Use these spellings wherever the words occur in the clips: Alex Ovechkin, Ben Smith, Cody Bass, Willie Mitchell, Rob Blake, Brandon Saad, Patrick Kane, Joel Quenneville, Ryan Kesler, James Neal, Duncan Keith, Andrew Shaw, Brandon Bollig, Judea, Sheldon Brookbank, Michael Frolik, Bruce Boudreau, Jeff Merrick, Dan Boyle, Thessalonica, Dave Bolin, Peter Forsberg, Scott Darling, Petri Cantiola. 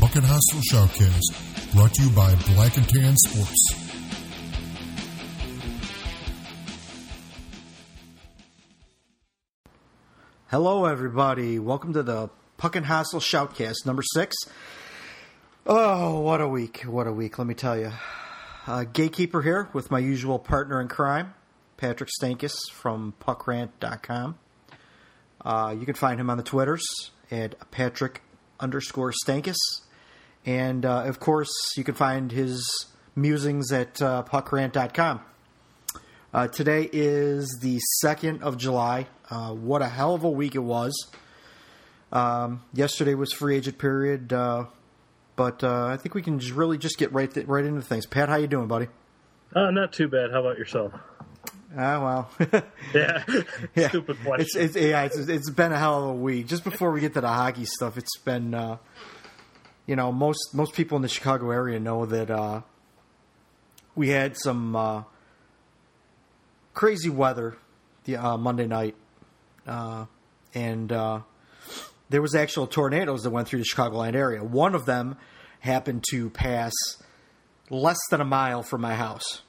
Bucket Hustle Showcase, brought to you by Black and Tan Sports. Hello, everybody. Welcome to the Puck and Hassle Shoutcast, number 6. Oh, what a week. What a week, let me tell you. Gatekeeper here with my usual partner in crime, Patrick Stankis from PuckRant.com. You can find him on the Twitters at Patrick_Stankis. And, of course, you can find his musings at PuckRant.com. Today is the 2nd of July. What a hell of a week it was. Yesterday was free agent period, but I think we can just really just get right into things. Pat, how you doing, buddy? Not too bad. How about yourself? Well. Yeah. Stupid question. It's been a hell of a week. Just before we get to the hockey stuff, it's been, most people in the Chicago area know that we had some crazy weather the Monday night. And there was actual tornadoes that went through the Chicagoland area. One of them happened to pass less than a mile from my house,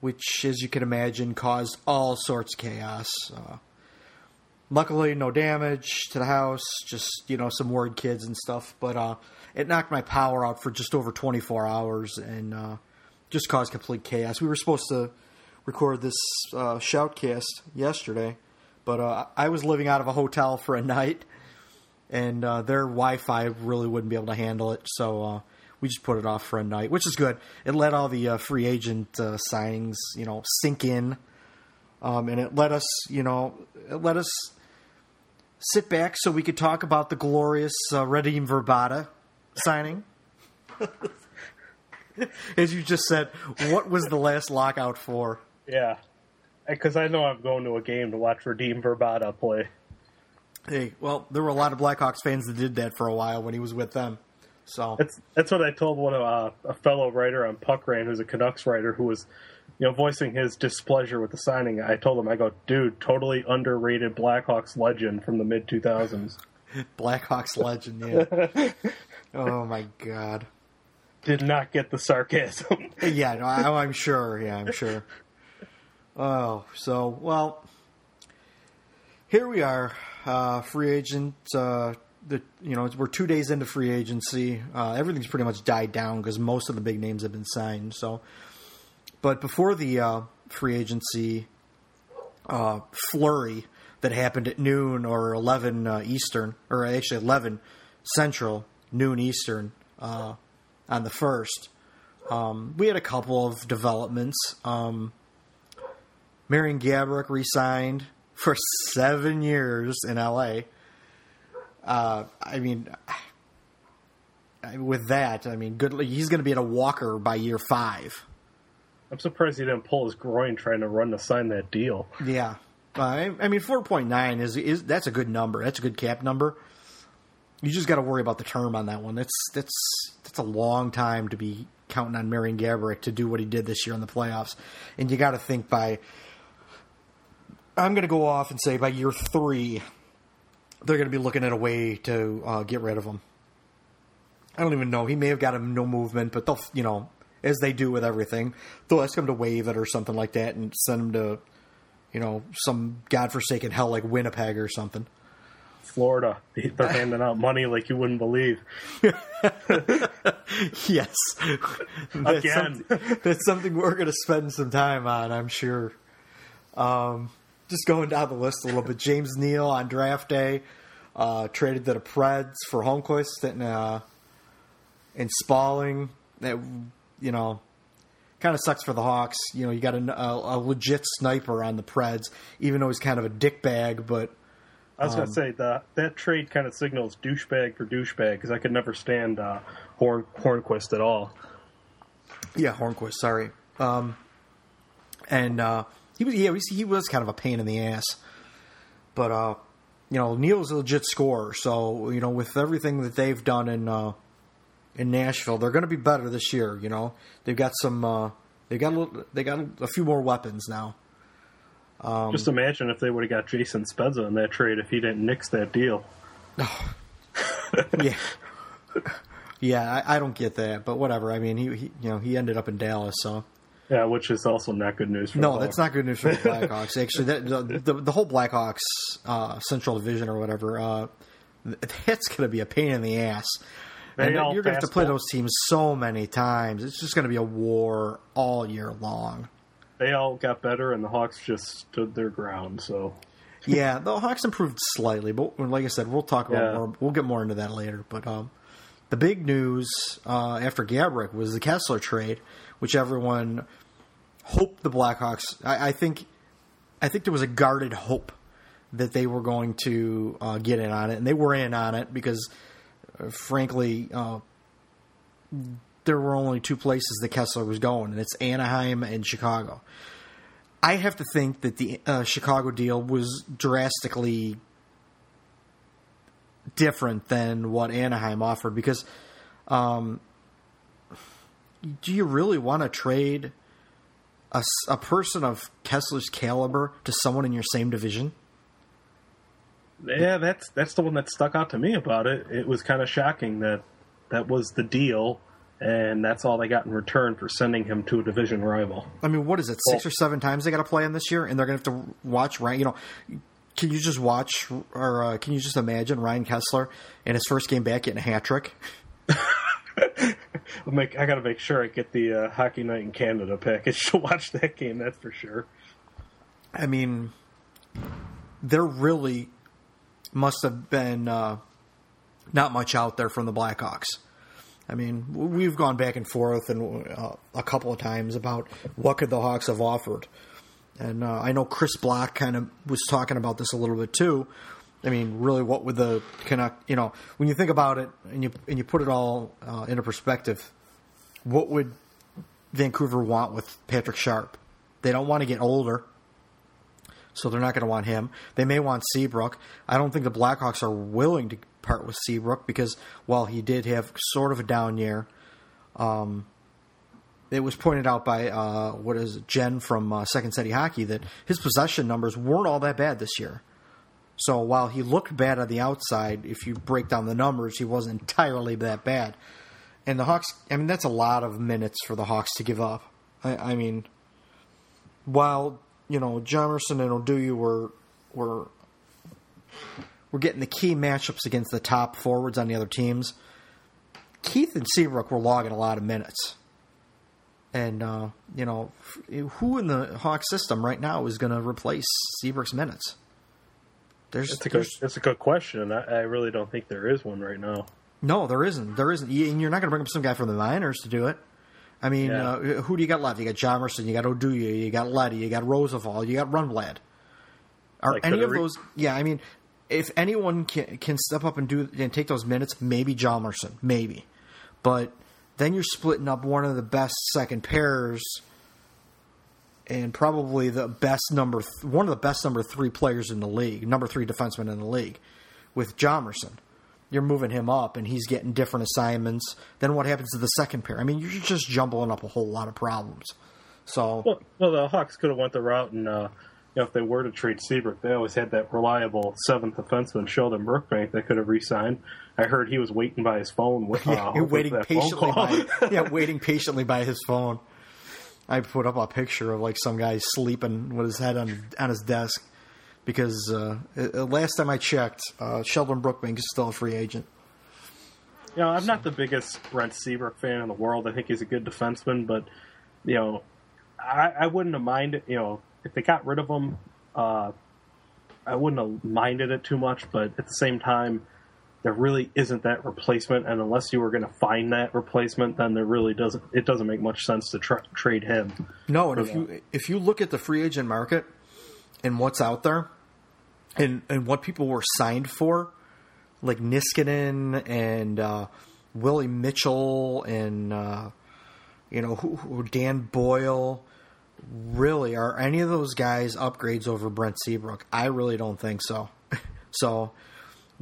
which, as you can imagine, caused all sorts of chaos. Luckily, no damage to the house, just, some worried kids and stuff. But it knocked my power out for just over 24 hours and just caused complete chaos. We were supposed to record this shoutcast yesterday. But I was living out of a hotel for a night, and their Wi-Fi really wouldn't be able to handle it, so we just put it off for a night, which is good. It let all the free agent signings, sink in, and it let us sit back so we could talk about the glorious Radim Vrbata signing. As you just said, what was the last lockout for? Yeah. Because I know I'm going to a game to watch Radim Vrbata play. Hey, well, there were a lot of Blackhawks fans that did that for a while when he was with them. So that's what I told one of a fellow writer on PuckRant, who's a Canucks writer, who was, voicing his displeasure with the signing. I told him, I go, dude, totally underrated Blackhawks legend from the mid-2000s. Blackhawks legend, yeah. Oh my God. Did not get the sarcasm. Yeah, no, I'm sure. Yeah, I'm sure. Oh, so, well, here we are, free agent, we're 2 days into free agency. Everything's pretty much died down because most of the big names have been signed. So, but before the free agency flurry that happened at noon or 11 Eastern, or actually 11 Central, noon Eastern on the 1st, we had a couple of developments. Marián Gáborík re-signed for 7 years in L.A. With that, good. He's going to be at a walker by year 5. I'm surprised he didn't pull his groin trying to run to sign that deal. Yeah, 4.9 is that's a good number. That's a good cap number. You just got to worry about the term on that one. That's a long time to be counting on Marián Gáborík to do what he did this year in the playoffs. And you got to think by, I'm going to go off and say by year three, they're going to be looking at a way to get rid of him. I don't even know. He may have got him no movement, but they'll, you know, as they do with everything, they'll ask him to waive it or something like that and send him to, you know, some godforsaken hell like Winnipeg or something. Florida. They're handing out money like you wouldn't believe. Yes. That's again. That's something we're going to spend some time on, I'm sure. Just going down the list a little bit. James Neal on draft day traded to the Preds for Holmquist and Spalling. That, you know, kind of sucks for the Hawks. You know, you got a legit sniper on the Preds, even though he's kind of a dickbag, but... I was going to say, that trade kind of signals douchebag for douchebag, because I could never stand Hörnqvist at all. Yeah, Hörnqvist, sorry. He was kind of a pain in the ass. But, you know, Neal's a legit scorer, so, you know, with everything that they've done in Nashville, they're going to be better this year, you know. They've got some they got a few more weapons now. Just imagine if they would have got Jason Spezza in that trade if he didn't nix that deal. Oh. Yeah. Yeah, I don't get that, but whatever. I mean, he ended up in Dallas, so. Yeah, which is also not good news for the Blackhawks. No, that's not good news for the Blackhawks. Actually, the whole Blackhawks Central Division or whatever, that's going to be a pain in the ass. And you're going to have to play those teams so many times. It's just going to be a war all year long. They all got better, and the Hawks just stood their ground. So, yeah, the Hawks improved slightly, but like I said, we'll talk about more. We'll get more into that later. But the big news after Gáborík was the Kesler trade, which everyone hoped the Blackhawks. I think there was a guarded hope that they were going to get in on it, and they were in on it because, frankly, there were only two places that Kesler was going, and it's Anaheim and Chicago. I have to think that the Chicago deal was drastically different than what Anaheim offered because do you really want to trade a person of Kesler's caliber to someone in your same division? Yeah, that's the one that stuck out to me about it. It was kind of shocking that that was the deal. And that's all they got in return for sending him to a division rival. I mean, what is it, 6 or 7 times they got to play him this year? And they're going to have to watch Ryan, you know, can you just watch or can you just imagine Ryan Kesler in his first game back getting a hat trick? I got to make sure I get the Hockey Night in Canada package to watch that game, that's for sure. I mean, there really must have been not much out there from the Blackhawks. I mean, we've gone back and forth and a couple of times about what could the Hawks have offered. And I know Chris Block kind of was talking about this a little bit too. I mean, really what would the Canucks, you know, when you think about it and you put it all into perspective, what would Vancouver want with Patrick Sharp? They don't want to get older, so they're not going to want him. They may want Seabrook. I don't think the Blackhawks are willing to part with Seabrook because while he did have sort of a down year, it was pointed out by Jen from Second City Hockey that his possession numbers weren't all that bad this year. So while he looked bad on the outside, if you break down the numbers, he wasn't entirely that bad. And the Hawks, I mean, that's a lot of minutes for the Hawks to give up. I mean, while you know Johnson and Oduya were getting the key matchups against the top forwards on the other teams, Keith and Seabrook were logging a lot of minutes. And, you know, who in the Hawk system right now is going to replace Seabrook's minutes? That's a good question. I really don't think there is one right now. No, there isn't. There isn't. And you're not going to bring up some guy from the minors to do it. I mean, who do you got left? You got Johnson, you got Oduya, you got Leddy, you got Roosevelt, you got Runblad. Are like any of those... Yeah, I mean... If anyone can step up and take those minutes, maybe Hjalmarsson, maybe. But then you're splitting up one of the best second pairs and probably the best one of the best number 3 players in the league, number 3 defenseman in the league, with Hjalmarsson. you're moving him up and he's getting different assignments, then what happens to the second pair? I mean, you're just jumbling up a whole lot of problems. So well, the Hawks could have went the route, and if they were to trade Seabrook, they always had that reliable seventh defenseman, Sheldon Brookbank, that could have re-signed. I heard he was waiting by his phone. Waiting patiently by his phone. I put up a picture of like some guy sleeping with his head on his desk because last time I checked, Sheldon Brookbank is still a free agent. You know, I'm not the biggest Brent Seabrook fan in the world. I think he's a good defenseman, but you know, I wouldn't have minded. You know, if they got rid of him, I wouldn't have minded it too much. But at the same time, there really isn't that replacement, and unless you were going to find that replacement, then there really doesn't. It doesn't make much sense to trade him. No, and if you look at the free agent market and what's out there, and what people were signed for, like Niskanen and Willie Mitchell and Dan Boyle, really are any of those guys upgrades over Brent Seabrook? I really don't think so. So.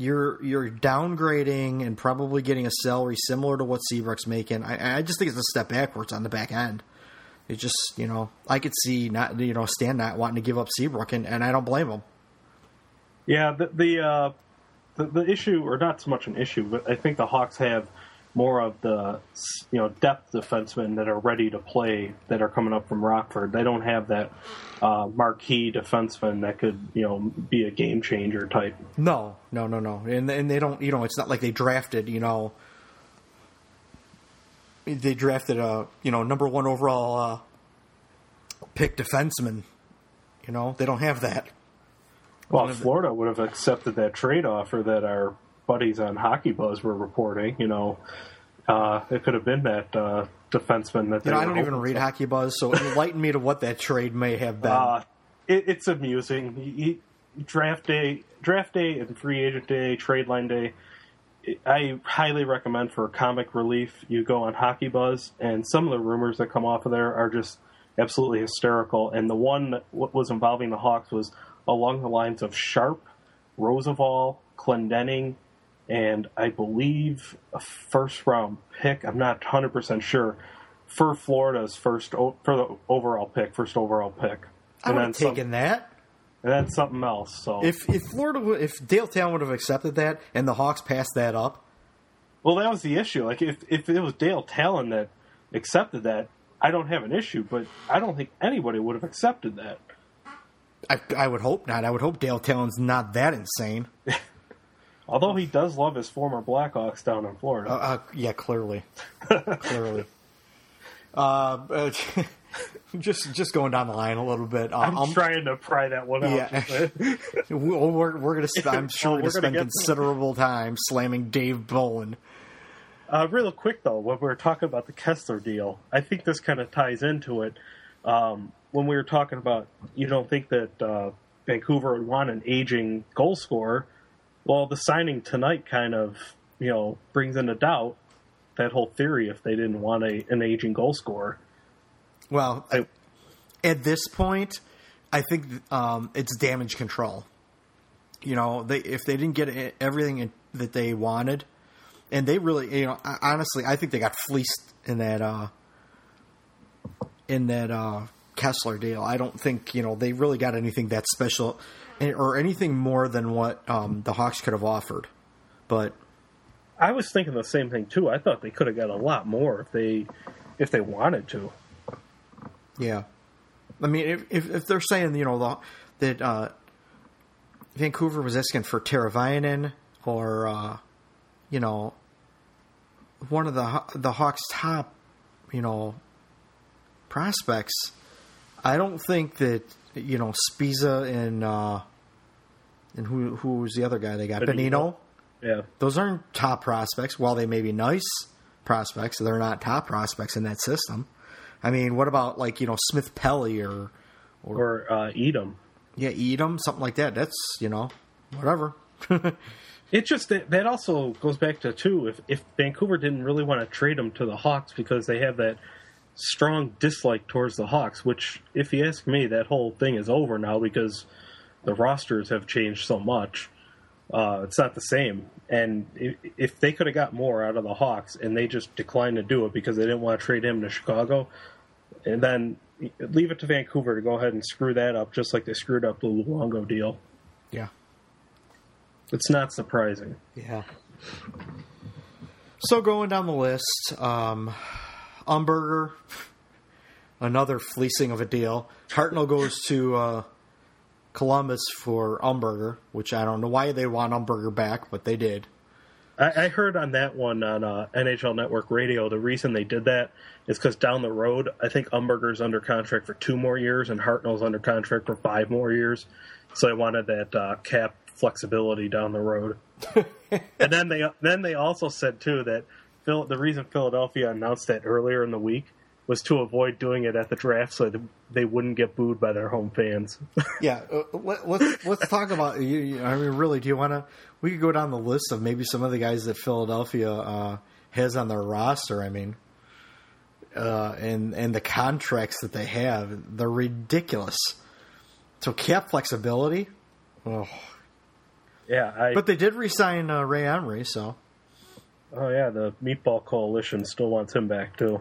You're downgrading and probably getting a salary similar to what Seabrook's making. I just think it's a step backwards on the back end. It just, I could see Stan not wanting to give up Seabrook, and I don't blame him. Yeah, the issue, or not so much an issue, but I think the Hawks have more of the depth defensemen that are ready to play that are coming up from Rockford. They don't have that marquee defenseman that could be a game changer type. No, and they don't. It's not like they drafted. They drafted a number one overall pick defenseman. They don't have that. Well, Florida would have accepted that trade offer that our buddies on Hockey Buzz were reporting. It could have been that defenseman that they I don't even read Hockey Buzz, so enlighten me to what that trade may have been. It's amusing. Draft day and free agent day, trade line day, I highly recommend for comic relief you go on Hockey Buzz, and some of the rumors that come off of there are just absolutely hysterical. And the one that was involving the Hawks was along the lines of Sharp, Roosevelt, Clendenning, and I believe a first-round pick. I'm not 100% sure for Florida's first overall pick. I'm not taking that. And then something else. So if Daletown would have accepted that and the Hawks passed that up, well, that was the issue. Like if it was Dale Talon that accepted that, I don't have an issue. But I don't think anybody would have accepted that. I would hope not. I would hope Dale Talon's not that insane. Although he does love his former Blackhawks down in Florida. Yeah, clearly. Clearly. Just going down the line a little bit. I'm trying to pry that one out. Yeah. we're going to. I'm sure we're going to spend considerable time slamming Dave Bolin. Real quick though, when we were talking about the Kesler deal, I think this kind of ties into it. When we were talking about, you don't think that Vancouver would want an aging goal scorer. Well, the signing tonight kind of, brings into doubt that whole theory if they didn't want an aging goal scorer. Well, at this point, I think it's damage control. If they didn't get everything that they wanted, and they really, honestly, I think they got fleeced in that Kesler deal. I don't think, they really got anything that special or anything more than what the Hawks could have offered. But I was thinking the same thing too. I thought they could have got a lot more if they wanted to. Yeah. I mean, if they're saying, that Vancouver was asking for Teräväinen or one of the Hawks' top, prospects, I don't think that Spiza and who was the other guy they got? Benino. Yeah, those aren't top prospects. While they may be nice prospects, they're not top prospects in that system. I mean, what about like Smith Pelly or Edom? Yeah, Edom, something like that. That's whatever. It just that also goes back to too if Vancouver didn't really want to trade him to the Hawks because they have that strong dislike towards the Hawks, which, if you ask me, that whole thing is over now because the rosters have changed so much. It's not the same. And if they could have got more out of the Hawks and they just declined to do it because they didn't want to trade him to Chicago, and then leave it to Vancouver to go ahead and screw that up just like they screwed up the Luongo deal. Yeah. It's not surprising. Yeah. So going down the list, Umberger, another fleecing of a deal. Hartnell goes to Columbus for Umberger, which I don't know why they want Umberger back, but they did. I heard on that one on NHL Network Radio, the reason they did that is because down the road, I think Umberger's under contract for 2 more years and Hartnell's under contract for 5 more years. So they wanted that cap flexibility down the road. And then they also said, too, that the reason Philadelphia announced that earlier in the week was to avoid doing it at the draft so they wouldn't get booed by their home fans. Yeah, let's talk about, I mean, really, do you want to, we could go down the list of maybe some of the guys that Philadelphia has on their roster, I mean, and the contracts that they have, they're ridiculous. So cap flexibility, oh. Yeah, but they did re-sign Ray Emery, so. Oh, yeah, the Meatball Coalition still wants him back, too.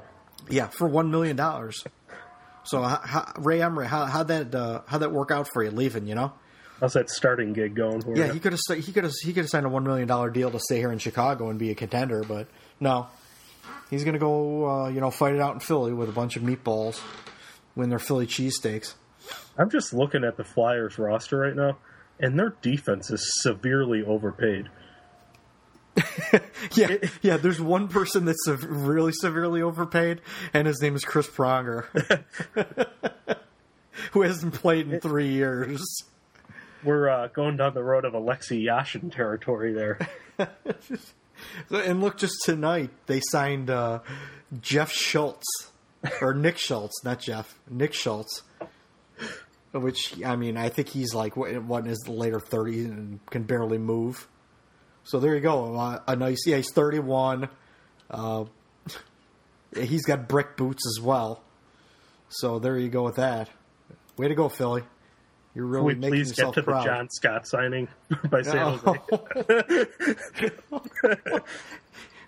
Yeah, for $1 million. So, Ray Emery, how'd that work out for you leaving, you know? How's that starting gig going for you? Yeah, he could have signed a $1 million deal to stay here in Chicago and be a contender, but no. He's going to go, fight it out in Philly with a bunch of meatballs when they're Philly cheesesteaks. I'm just looking at the Flyers roster right now, and their defense is severely overpaid. Yeah. There's one person that's really severely overpaid, and his name is Chris Pronger, who hasn't played in 3 years. We're going down the road of Alexei Yashin territory there. And look, just tonight they signed Nick Schultz, not Jeff, Nick Schultz. Which, I mean, I think he's like what in his later 30s and can barely move. So there you go. He's 31. He's got brick boots as well. So there you go with that. Way to go, Philly. You're really making yourself proud. Can we please get to the John Scott signing by San Jose?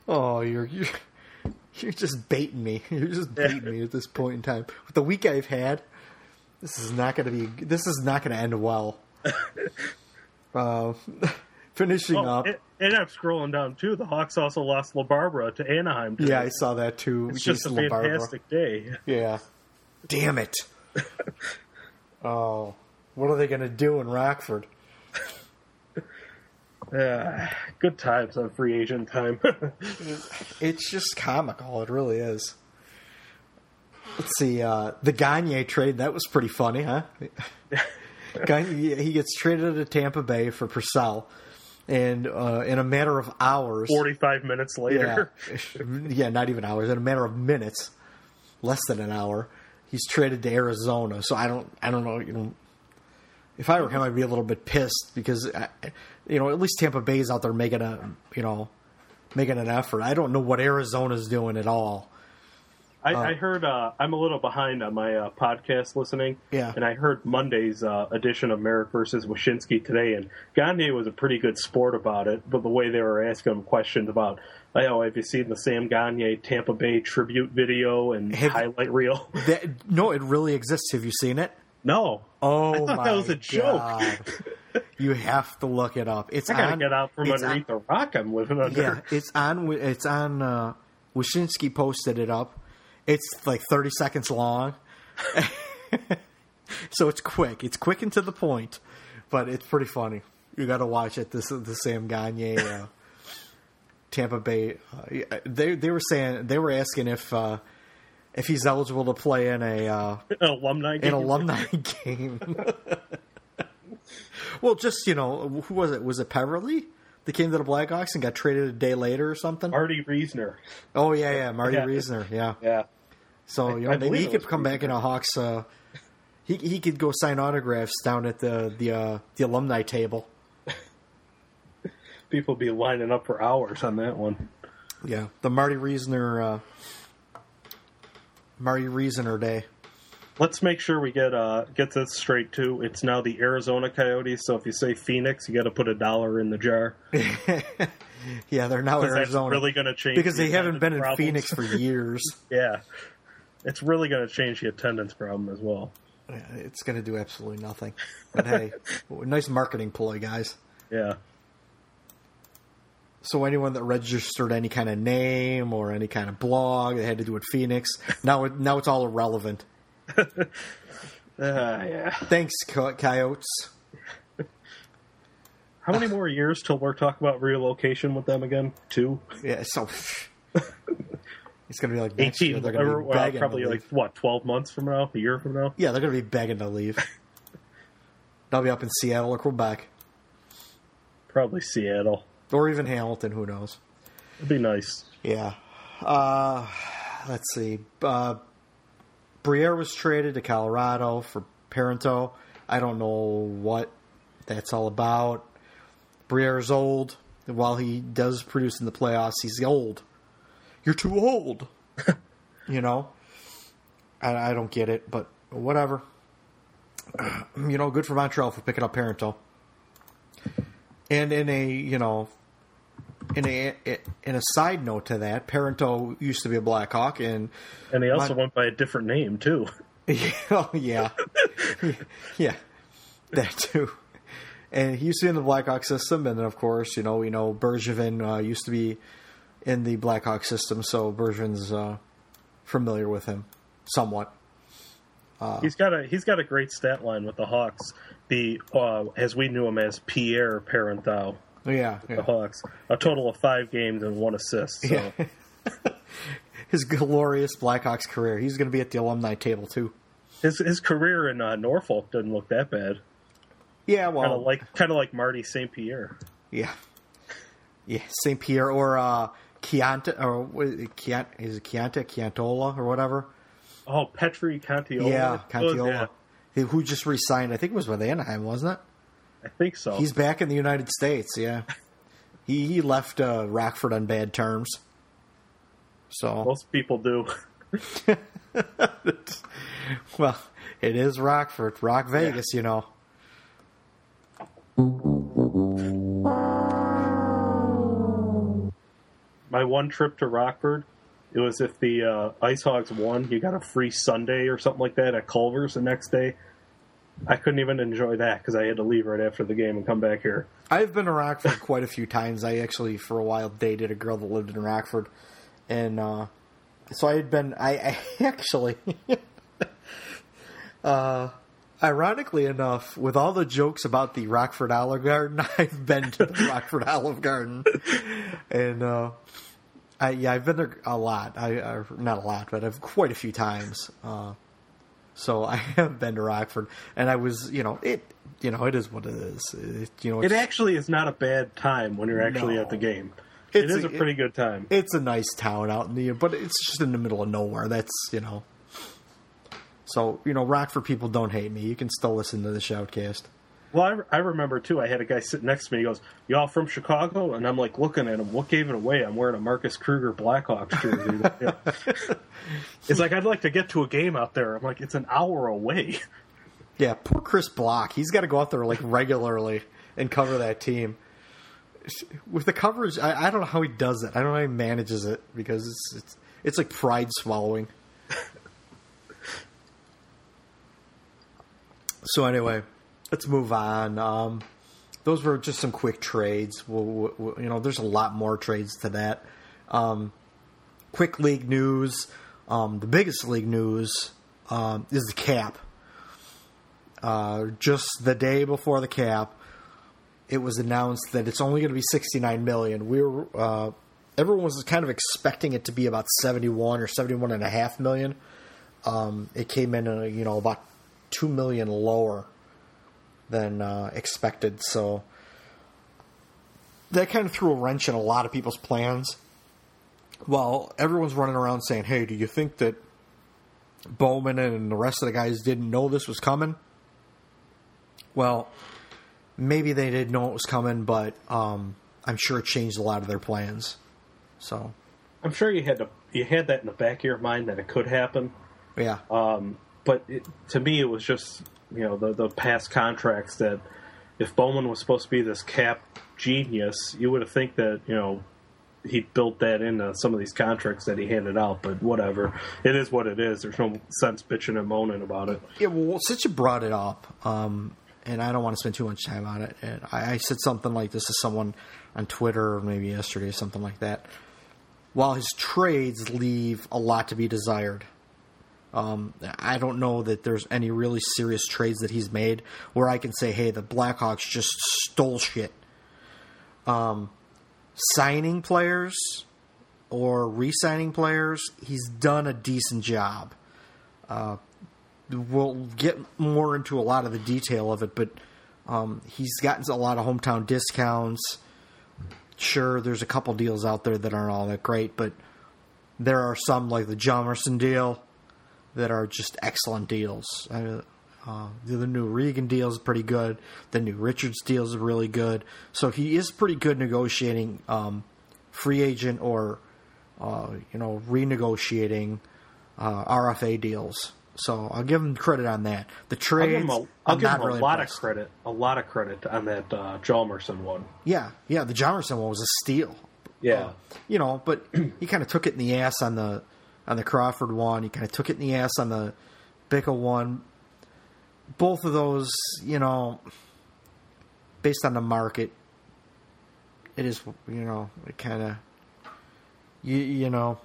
Oh, you're just baiting me. You're just baiting me at this point in time. With the week I've had, this is not going to end well. Finishing up. And I'm scrolling down, too. The Hawks also lost LaBarbera to Anaheim today. Yeah, I saw that, too. It's just a fantastic day. Yeah. Damn it. Oh, what are they going to do in Rockford? Good times on free agent time. It's just comical. It really is. Let's see. The Gagner trade, that was pretty funny, huh? Gagner, he gets traded to Tampa Bay for Purcell. And in a matter of hours... 45 minutes later. Yeah, not even hours. In a matter of minutes, less than an hour, he's traded to Arizona. So I don't know, if I were him, I'd be a little bit pissed because, at least Tampa Bay is out there making an effort. I don't know what Arizona's doing at all. I heard I'm a little behind on my podcast listening, and I heard Monday's edition of Merrick versus Wyshynski today, and Gagner was a pretty good sport about it, but the way they were asking him questions about, have you seen the Sam Gagner Tampa Bay tribute video and highlight reel? No, it really exists. Have you seen it? No. Oh, I thought that was a joke. You have to look it up. I gotta get out from underneath the rock I'm living under. Yeah, it's on. Wyshynski posted it up. It's like 30 seconds long. So it's quick. It's quick and to the point, but it's pretty funny. You got to watch it. This is the Sam Gagner, Tampa Bay. They were asking if he's eligible to play in an alumni game. Well, just, who was it? Was it Peverly? They came to the Blackhawks and got traded a day later or something. Marty Reasoner. Oh, yeah. Marty Reasoner. Yeah. Yeah. So, he could come back in a Hawks. He could go sign autographs down at the alumni table. People be lining up for hours on that one. Yeah. The Marty Reasoner day. Let's make sure we get this straight, too. It's now the Arizona Coyotes, so if you say Phoenix, you got to put $1 in the jar. Yeah, they're now Arizona. That's really going to change because they haven't been in Phoenix for years. Yeah, it's really going to change the attendance problem as well. Yeah, it's going to do absolutely nothing. But hey, nice marketing ploy, guys. Yeah. So anyone that registered any kind of name or any kind of blog, they had to do it Phoenix. Now it's all irrelevant. Yeah. Thanks, Coyotes. How many more years till we're talking about relocation with them again? 2? Yeah, so it's going to be like 18. They're going to be begging probably to leave. 12 months from now, a year from now. Yeah, they're going to be begging to leave. They'll be up in Seattle or Quebec. Probably Seattle. Or even Hamilton, who knows? It'd be nice. Yeah. Let's see. Briere was traded to Colorado for Parenteau. I don't know what that's all about. Briere's old. While he does produce in the playoffs, he's old. You're too old. You know? I don't get it, but whatever. You know, good for Montreal for picking up Parenteau. And in a side note to that, Parenteau used to be a Blackhawk, and he also went by a different name too. Yeah, yeah, that too. And he used to be in the Blackhawk system, and then of course, we know Bergevin used to be in the Blackhawk system, so Bergevin's familiar with him somewhat. He's got a great stat line with the Hawks. As we knew him as Pierre Parenteau. Yeah. The Hawks. A total of 5 games and 1 assist. So. Yeah. His glorious Blackhawks career. He's going to be at the alumni table too. His career in Norfolk doesn't look that bad. Yeah, well, kind of like Marty St. Pierre. Yeah, St. Pierre or Chianta or is it Chianta Chiantola or whatever. Oh, Petri Cantiola. Yeah, Cantiola. Yeah. Who just re-signed, I think it was with Anaheim, wasn't it? I think so. He's back in the United States, yeah. He left Rockford on bad terms. So most people do. Well, it is Rockford. Rock Vegas, yeah. My one trip to Rockford... It was if the Ice Hogs won, you got a free Sunday or something like that at Culver's the next day. I couldn't even enjoy that because I had to leave right after the game and come back here. I've been to Rockford quite a few times. I actually, for a while, dated a girl that lived in Rockford. And so I had been... I actually... ironically enough, with all the jokes about the Rockford Olive Garden, I've been to the Rockford Olive Garden. And... I've been there a lot. Not a lot, but I've quite a few times. So I have been to Rockford, and I was, it is what it is. It actually is not a bad time when you're actually at the game. It is a pretty good time. It's a nice town out in the, but it's just in the middle of nowhere. That's So Rockford people, don't hate me. You can still listen to the Shoutcast. Well, I remember, too, I had a guy sitting next to me. He goes, y'all from Chicago? And I'm, looking at him. What gave it away? I'm wearing a Marcus Kruger Blackhawks jersey. Yeah. It's like, I'd like to get to a game out there. I'm like, it's an hour away. Yeah, poor Chris Block. He's got to go out there, regularly and cover that team. With the coverage, I don't know how he does it. I don't know how he manages it because it's like pride swallowing. So anyway... Let's move on. Those were just some quick trades. There's a lot more trades to that. Quick league news. The biggest league news is the cap. Just the day before the cap, it was announced that it's only going to be $69 million. Everyone was kind of expecting it to be about $71 or $71.5 million. It came in, about $2 million lower than expected, so that kind of threw a wrench in a lot of people's plans. Well, everyone's running around saying, hey, do you think that Bowman and the rest of the guys didn't know this was coming? Well, maybe they did know it was coming, but I'm sure it changed a lot of their plans. So I'm sure you had that in the back of your mind that it could happen. Yeah. To me, it was just... the past contracts that if Bowman was supposed to be this cap genius, you would think that, you know, he built that into some of these contracts that he handed out, but whatever. It is what it is. There's no sense bitching and moaning about it. Yeah, well, since you brought it up, and I don't want to spend too much time on it, and I said something like this to someone on Twitter or maybe yesterday or something like that. While his trades leave a lot to be desired, I don't know that there's any really serious trades that he's made where I can say, hey, the Blackhawks just stole shit. Signing players or re-signing players, he's done a decent job. We'll get more into a lot of the detail of it, but he's gotten a lot of hometown discounts. Sure, there's a couple deals out there that aren't all that great, but there are some, like the John Merson deal, that are just excellent deals. The new Regan deal is pretty good. The new Richards deal is really good. So he is pretty good negotiating free agent or, renegotiating RFA deals. So I'll give him credit on that. The trades, I'll give him a lot of credit. A lot of credit on that Hjalmarsson one. Yeah, the Hjalmarsson one was a steal. Yeah, but he kind of took it in the ass on the Crawford one. He kind of took it in the ass on the Bickell one. Both of those, based on the market, it is, it kind of,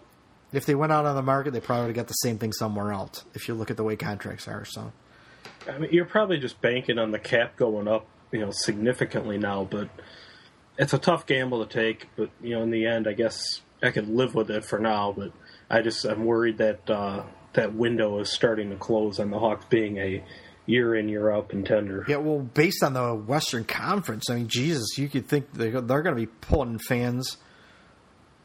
if they went out on the market, they probably would have got the same thing somewhere else, if you look at the way contracts are. So, I mean, you're probably just banking on the cap going up, significantly now, but it's a tough gamble to take. But, in the end, I guess I could live with it for now, but I'm worried that that window is starting to close on the Hawks being a year in, year out contender. Yeah, well, based on the Western Conference, I mean, Jesus, you could think they're going to be pulling fans,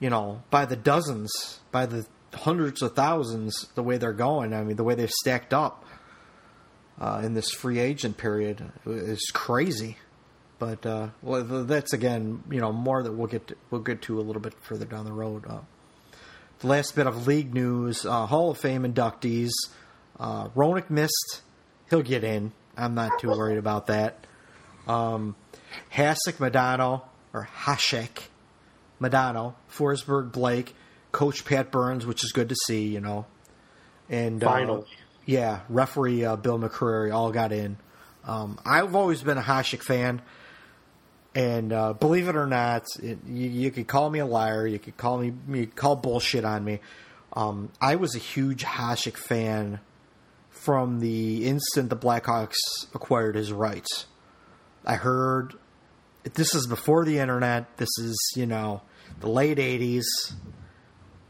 by the dozens, by the hundreds of thousands, the way they're going. I mean, the way they've stacked up in this free agent period is crazy. But that's, again, more that we'll get to a little bit further down the road. The last bit of league news, Hall of Fame inductees, Ronick missed. He'll get in. I'm not too worried about that. Hašek, Modano, Forsberg, Blake, Coach Pat Burns, which is good to see, And finally. Referee Bill McCreary all got in. I've always been a Hašek fan. And believe it or not, you could call me a liar. You could call me, bullshit on me. I was a huge Hašek fan from the instant the Blackhawks acquired his rights. I heard, this is before the internet. This is, the late 80s.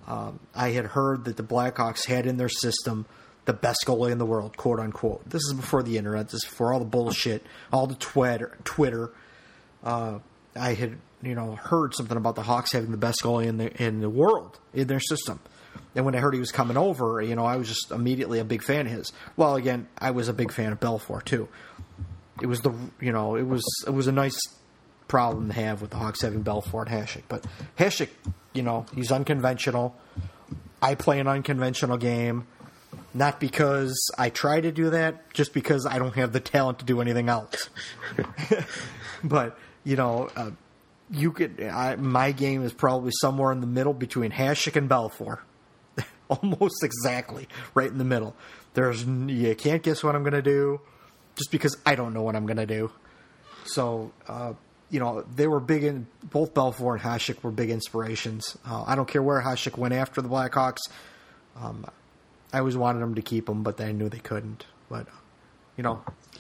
I had heard that the Blackhawks had in their system the best goalie in the world, quote unquote. This is before the internet. This is before all the bullshit, all the Twitter. I had, heard something about the Hawks having the best goalie in the world in their system. And when I heard he was coming over, I was just immediately a big fan of his. Well, again, I was a big fan of Belfour too. It was it was a nice problem to have with the Hawks having Belfour and Hašek. But Hašek, he's unconventional. I play an unconventional game, not because I try to do that, just because I don't have the talent to do anything else. But my game is probably somewhere in the middle between Hašek and Belfour. Almost exactly right in the middle. You can't guess what I'm going to do just because I don't know what I'm going to do. So, they were big in both Belfour and Hašek were big inspirations. I don't care where Hašek went after the Blackhawks. I always wanted them to keep him, but I knew they couldn't. But, he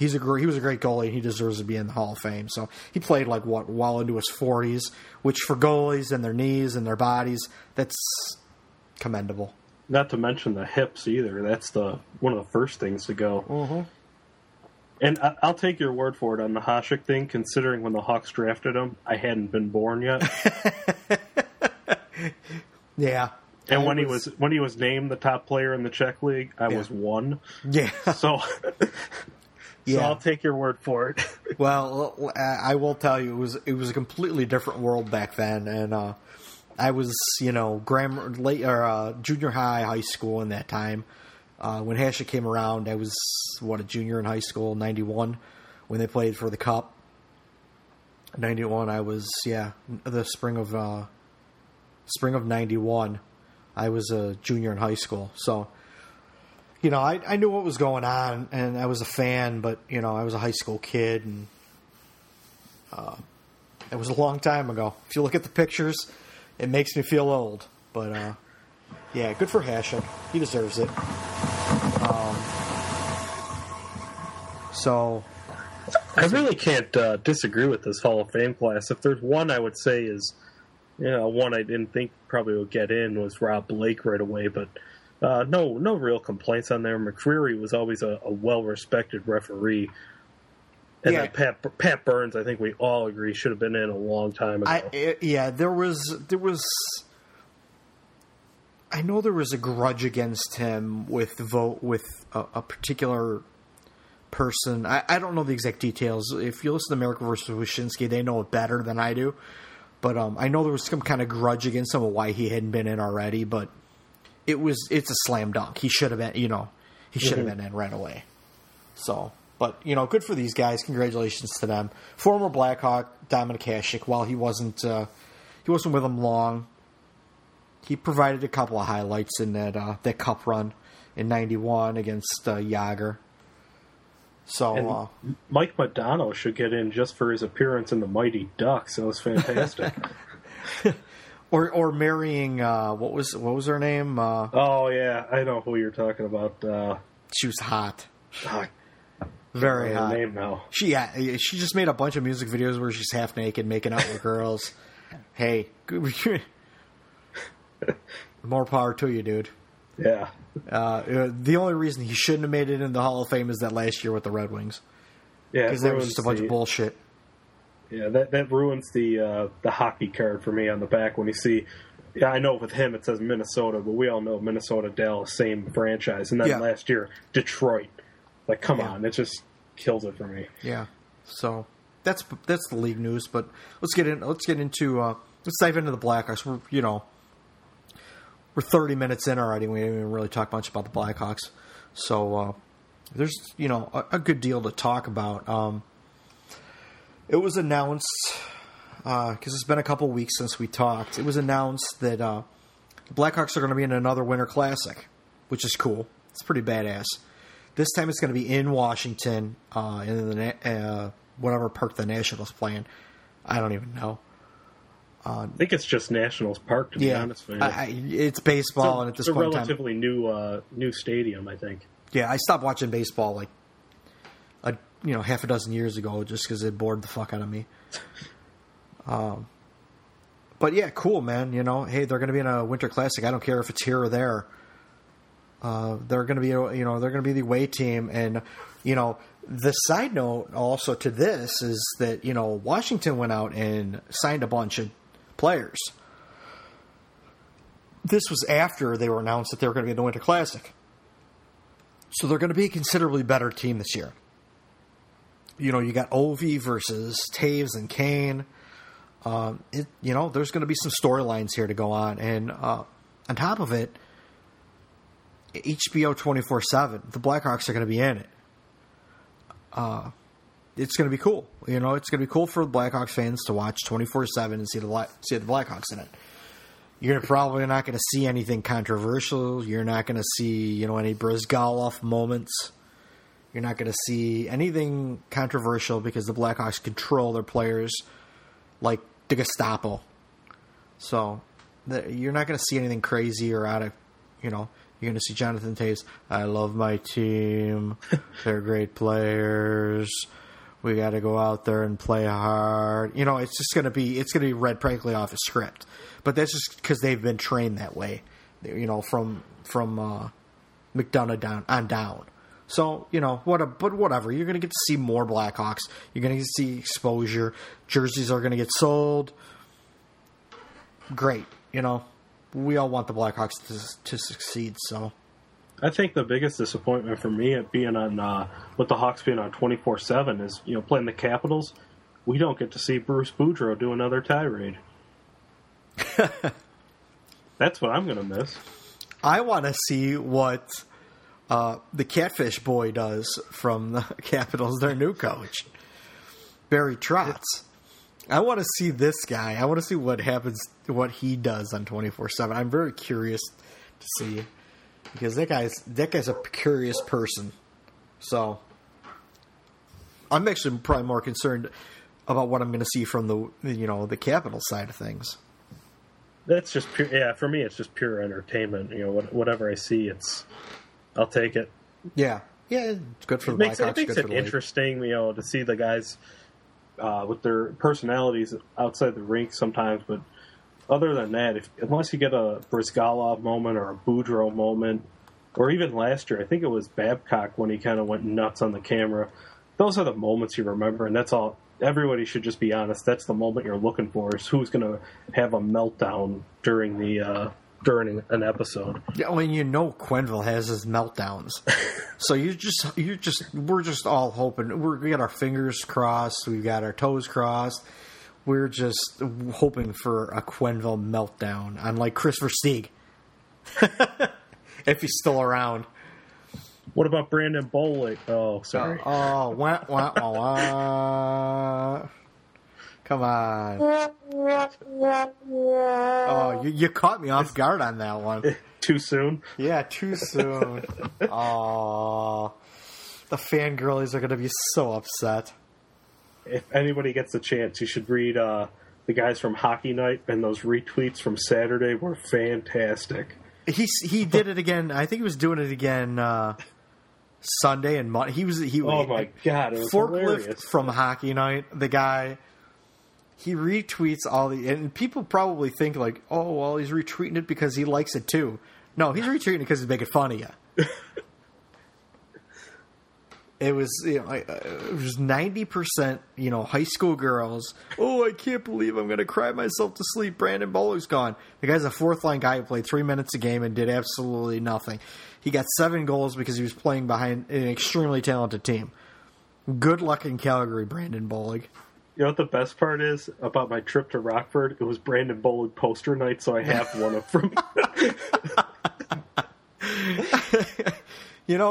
was a great goalie and he deserves to be in the Hall of Fame. So he played well into his 40s, which for goalies and their knees and their bodies, that's commendable. Not to mention the hips either. That's one of the first things to go. Mm-hmm. And I'll take your word for it on the Hašek thing, considering when the Hawks drafted him, I hadn't been born yet. Yeah. And when he was named the top player in the Czech League, I was one. Yeah. So, I'll take your word for it. Well, I will tell you, it was a completely different world back then, and I was, junior high school in that time. When Hašek came around, I was a junior in high school, '91, when they played for the Cup. 91, I was, the spring of 91, I was a junior in high school. So, you know, I knew what was going on, and I was a fan, but, you know, I was a high school kid, and it was a long time ago. If you look at the pictures, it makes me feel old. But, yeah, good for Hašek. He deserves it. So... I really can't disagree with this Hall of Fame class. If there's one I would say is, you know, one I didn't think probably would get in was Rob Blake right away, but no real complaints on there. McCreary was always a well-respected referee. And then Pat Burns, I think we all agree, should have been in a long time ago. There was I know there was a grudge against him with a particular person. I don't know the exact details. If you listen to Merrick versus Wyshynski, they know it better than I do. But I know there was some kind of grudge against him of why he hadn't been in already. But it's a slam dunk. He should have been. You know, he should have been in right away. So, but you know, good for these guys. Congratulations to them. Former Blackhawk Dominik Hašek. While he wasn't with them long, he provided a couple of highlights in that cup run in '91 against Yager. So Mike Modano should get in just for his appearance in the Mighty Ducks. That was fantastic. or marrying what was her name? I know who you're talking about. She was hot, very hot. Name now. She just made a bunch of music videos where she's half naked making out with girls. Hey, more power to you, dude. Yeah. The only reason he shouldn't have made it in the Hall of Fame is that last year with the Red Wings. Yeah, because that was just a bunch of bullshit. Yeah, that ruins the hockey card for me on the back when you see. Yeah, I know with him it says Minnesota, but we all know Minnesota, Dallas, same franchise, and then last year Detroit. Like, come on, it just kills it for me. Yeah. So that's the league news, but let's dive into the Blackhawks. We're, you know. We're 30 minutes in already, and we didn't even really talk much about the Blackhawks. So there's, you know, a good deal to talk about. It was announced, because it's been a couple weeks since we talked, it was announced that the Blackhawks are going to be in another Winter Classic, which is cool. It's pretty badass. This time it's going to be in Washington, in the whatever park the Nationals play in. I don't even know. I think it's just Nationals Park, to be honest with you. It's baseball, and at this point in time... It's a relatively new stadium, I think. Yeah, I stopped watching baseball like half a dozen years ago just because it bored the fuck out of me. But yeah, cool, man. You know, hey, they're going to be in a Winter Classic. I don't care if it's here or there. They're going to be, you know, they're going to be the away team, and you know. The side note also to this is that, you know, Washington went out and signed a bunch of players. This was after they were announced that they were going to be in the Winter Classic. So they're going to be a considerably better team this year. You know, you got Ovi versus Taves and Kane. You know, there's going to be some storylines here to go on. And on top of it, HBO 24/7, the Blackhawks are going to be in it. It's going to be cool. You know, it's going to be cool for Blackhawks fans to watch 24/7 and see the Blackhawks in it. You're probably not going to see anything controversial. You're not going to see, you know, any Brizgalov moments. You're not going to see anything controversial because the Blackhawks control their players like the Gestapo. So you're not going to see anything crazy or out of, you know. You're going to see Jonathan Toews. I love my team. They're great players. We got to go out there and play hard. You know, it's just going to be read practically off a script. But that's just because they've been trained that way. You know, from McDonough down. So you know, but whatever. You're going to get to see more Blackhawks. You're going to see exposure. Jerseys are going to get sold. Great. You know. We all want the Blackhawks to succeed, so. I think the biggest disappointment for me at being on, with the Hawks being on 24/7 is, you know, playing the Capitals, we don't get to see Bruce Boudreau do another tirade. That's what I'm going to miss. I want to see what the Catfish Boy does from the Capitals, their new coach, Barry Trotz. I want to see this guy. I want to see what happens, what he does on 24/7. I'm very curious to see, because that guy's a curious person. So I'm actually probably more concerned about what I'm going to see from the the Capitol side of things. That's just pure, yeah. For me, it's just pure entertainment. You know, whatever I see, I'll take it. Yeah, yeah. It's good for the Blackhawks. It makes it interesting, to see the guys. With their personalities outside the rink sometimes, but other than that, unless you get a Brizgalov moment or a Boudreau moment, or even last year, I think it was Babcock when he kind of went nuts on the camera. Those are the moments you remember, and that's all. Everybody should just be honest. That's the moment you're looking for, is who's going to have a meltdown during the during an episode. Yeah, well, Quenneville has his meltdowns. So we're just all hoping. We got our fingers crossed. We've got our toes crossed. We're just hoping for a Quenneville meltdown, unlike Kris Versteeg, if he's still around. What about Brandon Bollig? Oh, sorry. Oh, wah. Come on. Oh, you caught me off guard on that one. Too soon? Yeah, too soon. Oh, the fangirlies are going to be so upset. If anybody gets a chance, you should read the guys from Hockey Night, and those retweets from Saturday were fantastic. He did it again. I think he was doing it again Sunday and Monday. Oh, my God. It was forklift hilarious. From Hockey Night, the guy... He retweets and people probably think like, oh, well, he's retweeting it because he likes it too. No, he's retweeting it because he's making fun of you. It was, it was 90%, high school girls. Oh, I can't believe I'm going to cry myself to sleep. Brandon Bollig's gone. The guy's a fourth line guy who played 3 minutes a game and did absolutely nothing. He got 7 goals because he was playing behind an extremely talented team. Good luck in Calgary, Brandon Bollig. You know what the best part is about my trip to Rockford? It was Brandon Bollig poster night, so I have one of them.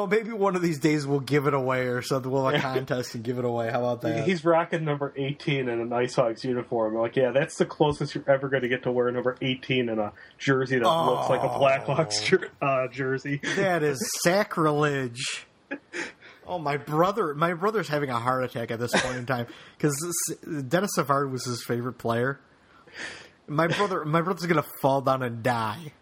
Maybe one of these days we'll give it away or something. We'll have a contest and give it away. How about that? He's rocking number 18 in an Ice Hogs uniform. I'm like, yeah, that's the closest you're ever going to get to wear number 18 in a jersey that looks like a Blackhawks jersey. That is sacrilege. Oh, my brother's having a heart attack at this point in time because Dennis Savard was his favorite player. My brother's gonna fall down and die.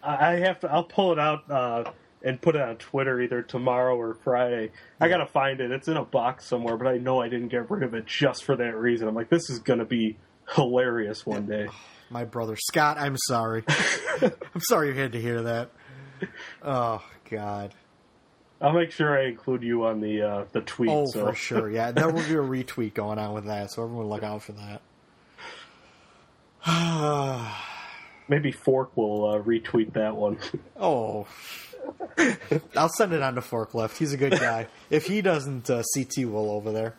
I'll pull it out and put it on Twitter either tomorrow or Friday. Yeah. I gotta find it. It's in a box somewhere, but I know I didn't get rid of it just for that reason. I'm like, this is gonna be hilarious one day. My brother Scott, I'm sorry. I'm sorry you had to hear that. Oh God. I'll make sure I include you on the tweet. Oh, so. For sure, yeah. There will be a retweet going on with that, so everyone look out for that. Maybe Fork will retweet that one. Oh. I'll send it on to Forklift. He's a good guy. If he doesn't, CT will over there.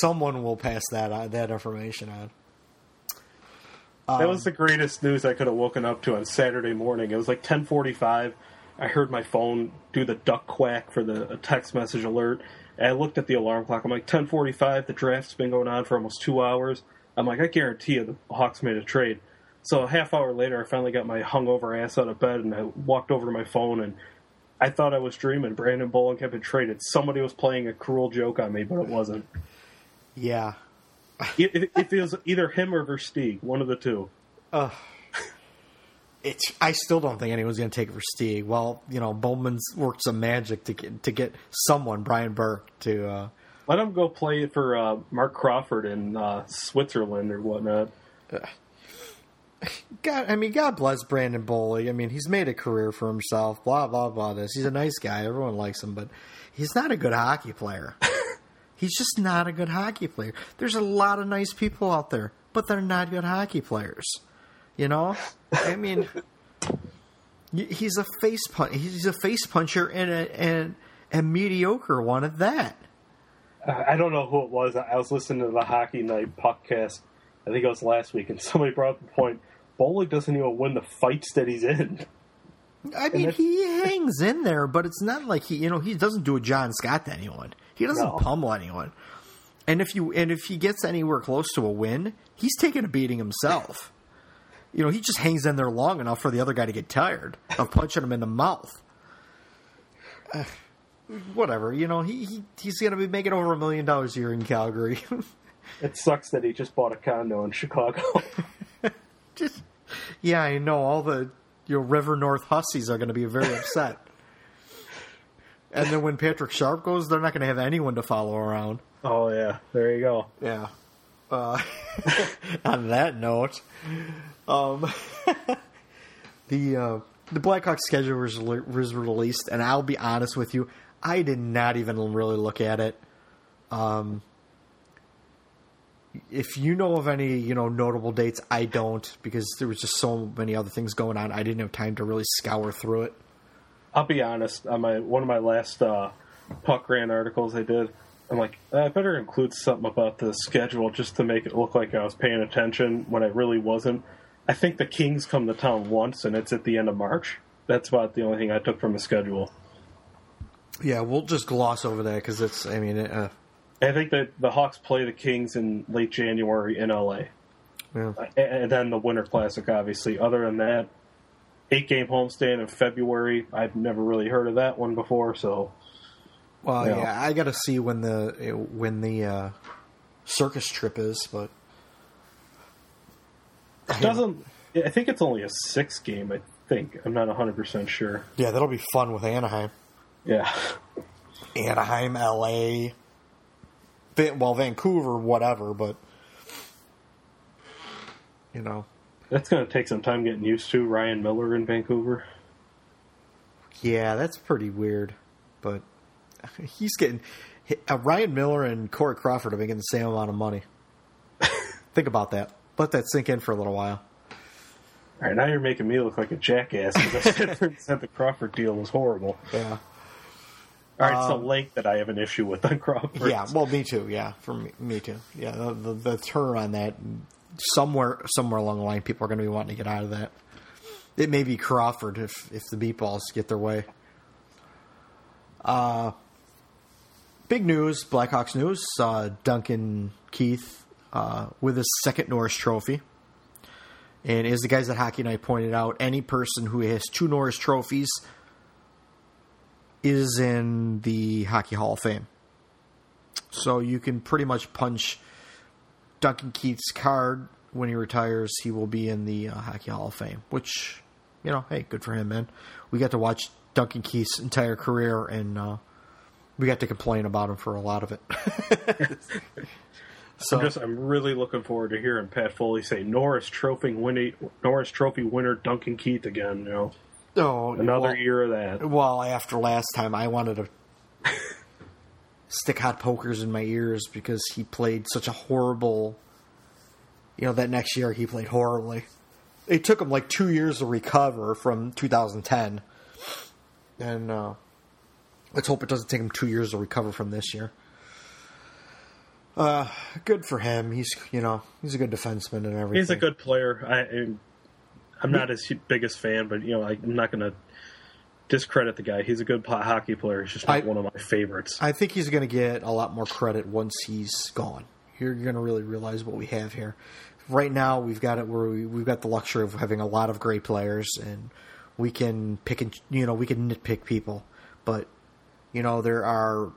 Someone will pass that information on. That was the greatest news I could have woken up to on Saturday morning. It was like 10:45. I heard my phone do the duck quack for the text message alert, and I looked at the alarm clock. I'm like, 10:45, the draft's been going on for almost 2 hours. I'm like, I guarantee you the Hawks made a trade. So a half hour later, I finally got my hungover ass out of bed, and I walked over to my phone, and I thought I was dreaming. Brandon Bollig had been traded. Somebody was playing a cruel joke on me, but it wasn't. Yeah. If it was either him or Versteeg, one of the two. Ugh. I still don't think anyone's going to take Versteeg. Well, Bowman's worked some magic to get someone, Brian Burke, to... let him go play for Mark Crawford in Switzerland or whatnot. God bless Brandon Bollig. I mean, he's made a career for himself, blah, blah, blah, this. He's a nice guy. Everyone likes him, but he's not a good hockey player. He's just not a good hockey player. There's a lot of nice people out there, but they're not good hockey players. I mean, he's a face punch. He's a face puncher and a mediocre one at that. I don't know who it was. I was listening to the Hockey Night podcast. I think it was last week, and somebody brought up the point: Bollig doesn't even win the fights that he's in. I mean, he hangs in there, but it's not like he doesn't do a John Scott to anyone. He doesn't pummel anyone. And if he gets anywhere close to a win, he's taking a beating himself. You know, he just hangs in there long enough for the other guy to get tired of punching him in the mouth. Whatever, you know, he's going to be making over $1 million a year in Calgary. It sucks that he just bought a condo in Chicago. Yeah, I know, all the River North hussies are going to be very upset. And then when Patrick Sharp goes, they're not going to have anyone to follow around. Oh, yeah. There you go. Yeah. On that note, the Blackhawks schedule was released, and I'll be honest with you, I did not even really look at it. If you know of any, notable dates, I don't, because there was just so many other things going on. I didn't have time to really scour through it. I'll be honest. On one of my last Puck Rant articles I did, I'm like, I better include something about the schedule just to make it look like I was paying attention when I really wasn't. I think the Kings come to town once, and it's at the end of March. That's about the only thing I took from the schedule. Yeah, we'll just gloss over that because it's, I mean... I think that the Hawks play the Kings in late January in L.A. Yeah. And then the Winter Classic, obviously. Other than that, 8-game homestand in February. I've never really heard of that one before, so... Well, yeah, I got to see when the circus trip is, but... I think it's only a 6th game, I think. I'm not 100% sure. Yeah, that'll be fun with Anaheim. Yeah. Anaheim, L.A., Vancouver, whatever, but that's going to take some time getting used to Ryan Miller in Vancouver. Yeah, that's pretty weird, but he's getting Ryan Miller and Corey Crawford are making the same amount of money. Think about that. Let that sink in for a little while. All right, now you're making me look like a jackass because I said the Crawford deal was horrible. Yeah. All right, it's the length that I have an issue with on Crawford. Yeah, well, me too. Yeah, for me too. Yeah, the turn on that, somewhere along the line, people are going to be wanting to get out of that. It may be Crawford if the meatballs get their way. Big news, Blackhawks news. Duncan Keith with his second Norris Trophy. And as the guys at Hockey Night pointed out, any person who has 2 Norris Trophies is in the Hockey Hall of Fame. So you can pretty much punch Duncan Keith's card when he retires. He will be in the Hockey Hall of Fame, which, hey, good for him, man. We got to watch Duncan Keith's entire career, and we got to complain about him for a lot of it. So I'm really looking forward to hearing Pat Foley say, Norris Trophy winner Duncan Keith again, Oh, another year of that. Well, after last time, I wanted to stick hot pokers in my ears because he played such a horrible... that next year he played horribly. It took him like 2 years to recover from 2010. And let's hope it doesn't take him 2 years to recover from this year. Good for him. He's, he's a good defenseman and everything. He's a good player. I'm not his biggest fan, but, I'm not going to discredit the guy. He's a good hockey player. He's just not one of my favorites. I think he's going to get a lot more credit once he's gone. You're going to really realize what we have here. Right now, we've got it where we've got the luxury of having a lot of great players, and we can pick and we can nitpick people. But, there are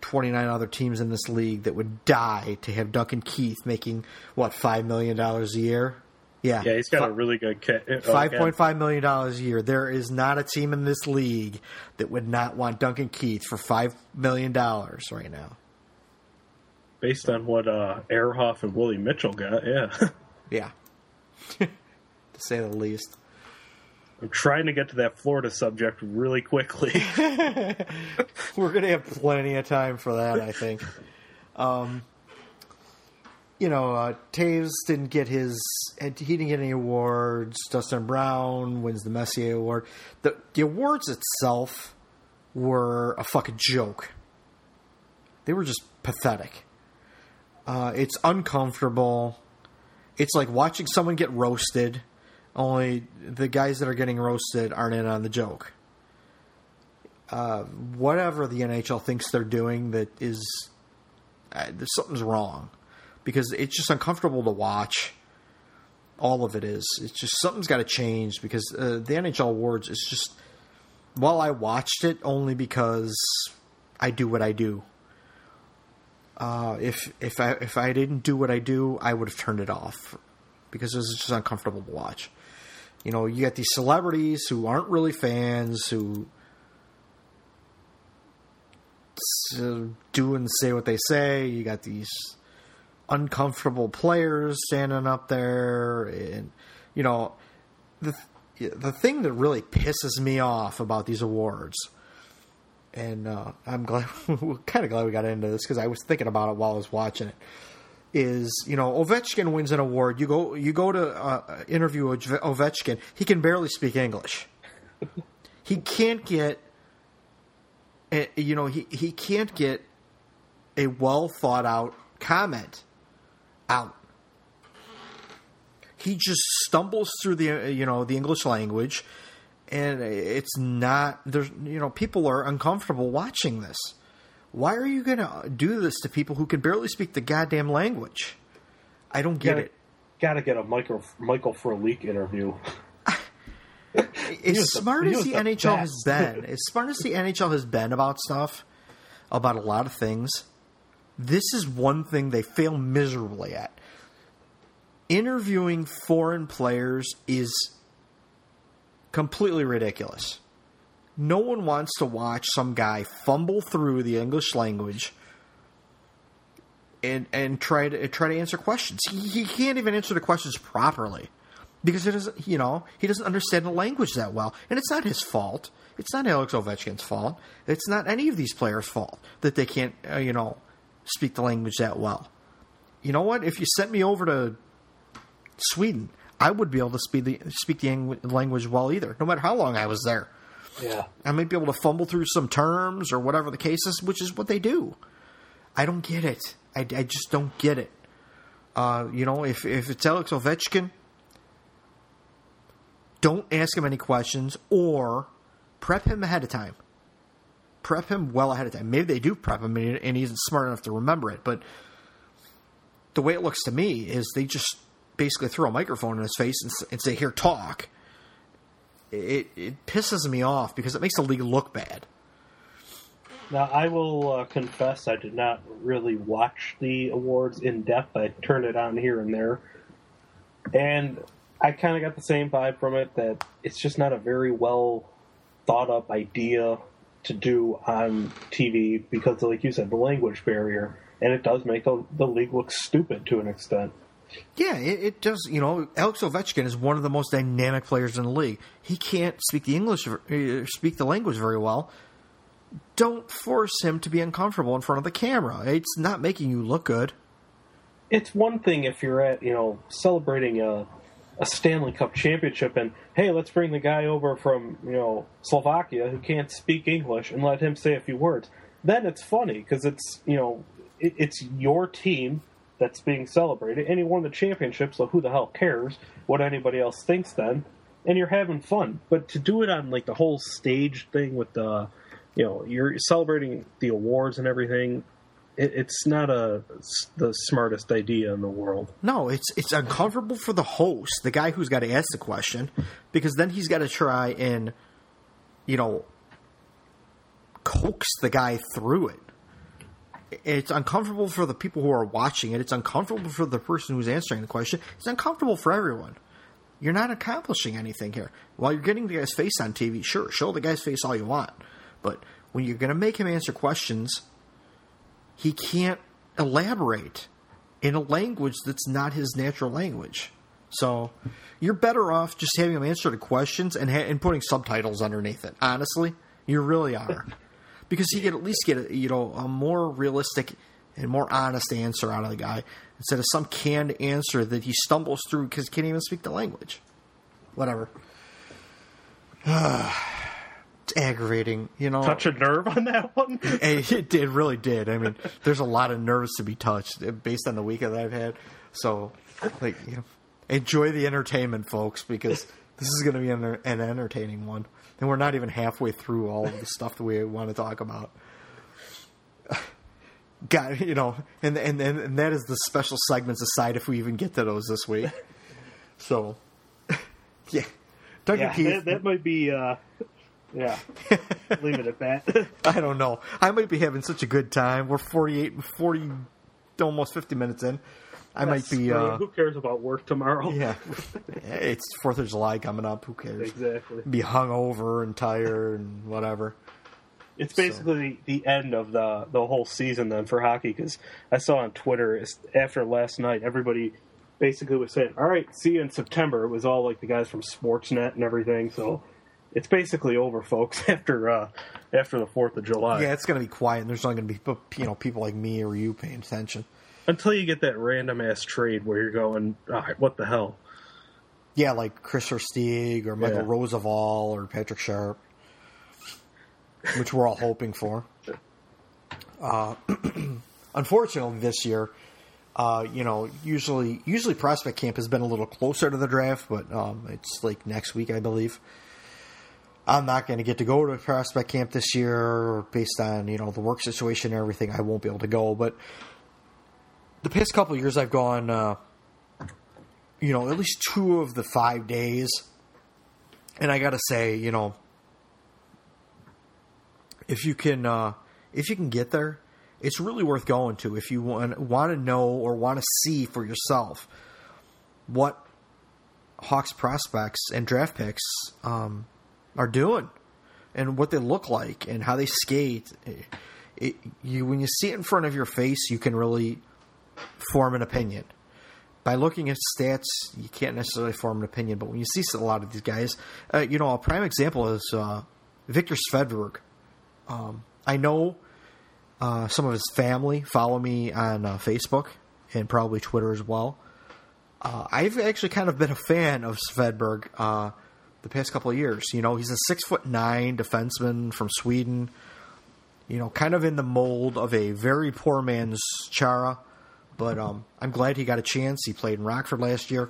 29 other teams in this league that would die to have Duncan Keith making, what, $5 million a year? Yeah, he's got a really good kit. $5.5 million a year. There is not a team in this league that would not want Duncan Keith for $5 million right now. Based on what Ehrhoff and Willie Mitchell got, yeah. Yeah. To say the least. I'm trying to get to that Florida subject really quickly. We're going to have plenty of time for that, I think. Toews didn't get any awards. Dustin Brown wins the Messier Award. The awards itself were a fucking joke. They were just pathetic. It's uncomfortable. It's like watching someone get roasted, only the guys that are getting roasted aren't in on the joke. Whatever the NHL thinks they're doing that is something's wrong, because it's just uncomfortable to watch. All of it is. It's just something's got to change, because the NHL awards is just. Well, I watched it only because I do what I do. If I didn't do what I do, I would have turned it off, because it was just uncomfortable to watch. You know, you got these celebrities who aren't really fans, who do and say what they say. You got these uncomfortable players standing up there, and you know, the thing that really pisses me off about these awards, and I'm glad, kind of glad we got into this, because I was thinking about it while I was watching it, is, you know, Ovechkin wins an award. You go to interview Ovechkin. He can barely speak English. He can't get, you know, he can't get a well thought out comment out. He just stumbles through the, you know, the English language, and it's not, there's, you know, people are uncomfortable watching this. Why are you going to do this to people who can barely speak the goddamn language? I don't get it. Got to get a Michael Frolik interview. As smart as the NHL has been, as smart as the NHL has been about stuff, about a lot of things, this is one thing they fail miserably at. Interviewing foreign players is completely ridiculous. No one wants to watch some guy fumble through the English language and try to answer questions. He can't even answer the questions properly, because it is, you know, he doesn't understand the language that well, and it's not his fault. It's not Alex Ovechkin's fault. It's not any of these players' fault that they can't you know, speak the language that well. You know what? If you sent me over to Sweden, I would be able to speak the language well either, no matter how long I was there. Yeah, I might be able to fumble through some terms or whatever the case is, which is what they do. I don't get it. I just don't get it. You know, if it's Alex Ovechkin, don't ask him any questions, or prep him ahead of time. Prep him well ahead of time. Maybe they do prep him, and he isn't smart enough to remember it, but the way it looks to me is they just basically throw a microphone in his face and say, here, talk. It pisses me off, because it makes the league look bad. Now, I will confess I did not really watch the awards in depth. I turned it on here and there, and I kind of got the same vibe from it, that it's just not a very well thought up idea to do on TV, because, like you said, the language barrier, and it does make the league look stupid to an extent. Yeah, it does. You know, Alex Ovechkin is one of the most dynamic players in the league. He can't speak the language very well. Don't force him to be uncomfortable in front of the camera. It's not making you look good. It's one thing if you're at, you know, celebrating a Stanley Cup championship, and, hey, let's bring the guy over from, you know, Slovakia who can't speak English and let him say a few words. Then it's funny, because it's, you know, it's your team that's being celebrated, and he won the championship, so who the hell cares what anybody else thinks then, and you're having fun. But to do it on, like, the whole stage thing with the, you know, you're celebrating the awards and everything, it's not the smartest idea in the world. No, it's uncomfortable for the host, the guy who's got to ask the question, because then he's got to try and, you know, coax the guy through it. It's uncomfortable for the people who are watching it. It's uncomfortable for the person who's answering the question. It's uncomfortable for everyone. You're not accomplishing anything here. While you're getting the guy's face on TV, sure, show the guy's face all you want. But when you're going to make him answer questions, he can't elaborate in a language that's not his natural language. So you're better off just having him answer the questions and putting subtitles underneath it. Honestly, you really are. Because he could at least get a, you know, a more realistic and more honest answer out of the guy, instead of some canned answer that he stumbles through because he can't even speak the language. Whatever. It's aggravating, you know. Touch a nerve on that one? It really did. I mean, there's a lot of nerves to be touched based on the weekend that I've had. So, like, you know, enjoy the entertainment, folks, because this is going to be an entertaining one. And we're not even halfway through all of the stuff that we want to talk about. God, you know, and that is the special segments aside, if we even get to those this week. So, yeah, Duncan Keith. That might be, yeah. Leave it at that. I don't know. I might be having such a good time. We're 40, almost 50 minutes in. I might be. Who cares about work tomorrow? Yeah, it's 4th of July coming up. Who cares? Exactly. Be hungover and tired and whatever. It's basically the end of the whole season then for hockey, because I saw on Twitter after last night, everybody basically was saying, all right, see you in September. It was all like the guys from Sportsnet and everything. So it's basically over, folks, after the 4th of July. Yeah, it's going to be quiet, and there's not going to be people like me or you paying attention. Until you get that random-ass trade where you're going, all right, what the hell? Yeah, like Kris Versteeg or Michael Roosevelt or Patrick Sharp. Which we're all hoping for. Unfortunately, this year, usually prospect camp has been a little closer to the draft, but it's like next week, I believe. I'm not going to get to go to prospect camp this year based on the work situation and everything. I won't be able to go, but the past couple of years, I've gone, at least 2 of the 5 days, and I got to say, If you can get there, it's really worth going to. If you want to know or want to see for yourself what Hawks prospects and draft picks are doing, and what they look like, and how they skate, when you see it in front of your face, you can really form an opinion. By looking at stats, you can't necessarily form an opinion. But when you see a lot of these guys, a prime example is Viktor Svedberg. I know some of his family follow me on Facebook and probably Twitter as well. I've actually kind of been a fan of Svedberg the past couple of years. He's a 6'9" defenseman from Sweden. Kind of in the mold of a very poor man's Chara, but I'm glad he got a chance. He played in Rockford last year,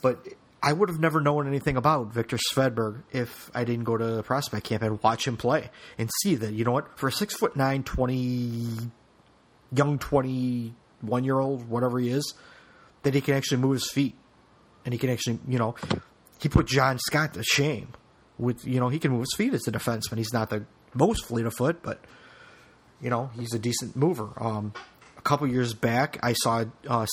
but I would have never known anything about Viktor Svedberg if I didn't go to prospect camp and watch him play and see that, for a 6'9", 21-year-old, whatever he is, that he can actually move his feet. And he can actually, he put John Scott to shame with, he can move his feet as a defenseman. He's not the most fleet of foot, but, he's a decent mover. A couple years back, I saw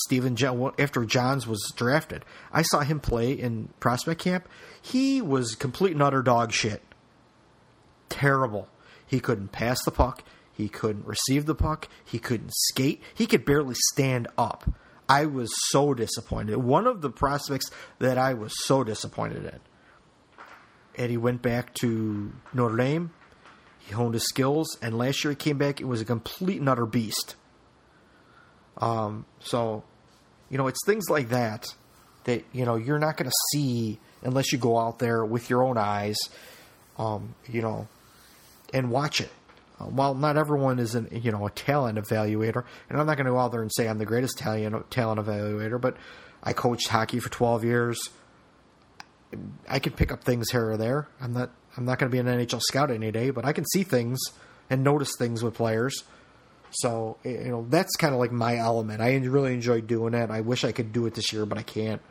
Stephen Johns, after Johns was drafted, I saw him play in prospect camp. He was complete and utter dog shit. Terrible. He couldn't pass the puck. He couldn't receive the puck. He couldn't skate. He could barely stand up. I was so disappointed. One of the prospects that I was so disappointed in. And he went back to Notre Dame. He honed his skills. And last year he came back. It was a complete and utter beast. It's things like that, you're not going to see unless you go out there with your own eyes, and watch it. While not everyone is a talent evaluator, and I'm not going to go out there and say I'm the greatest talent evaluator, but I coached hockey for 12 years. I can pick up things here or there. I'm not going to be an NHL scout any day, but I can see things and notice things with players. So, that's kind of like my element. I really enjoy doing it. I wish I could do it this year, but I can't.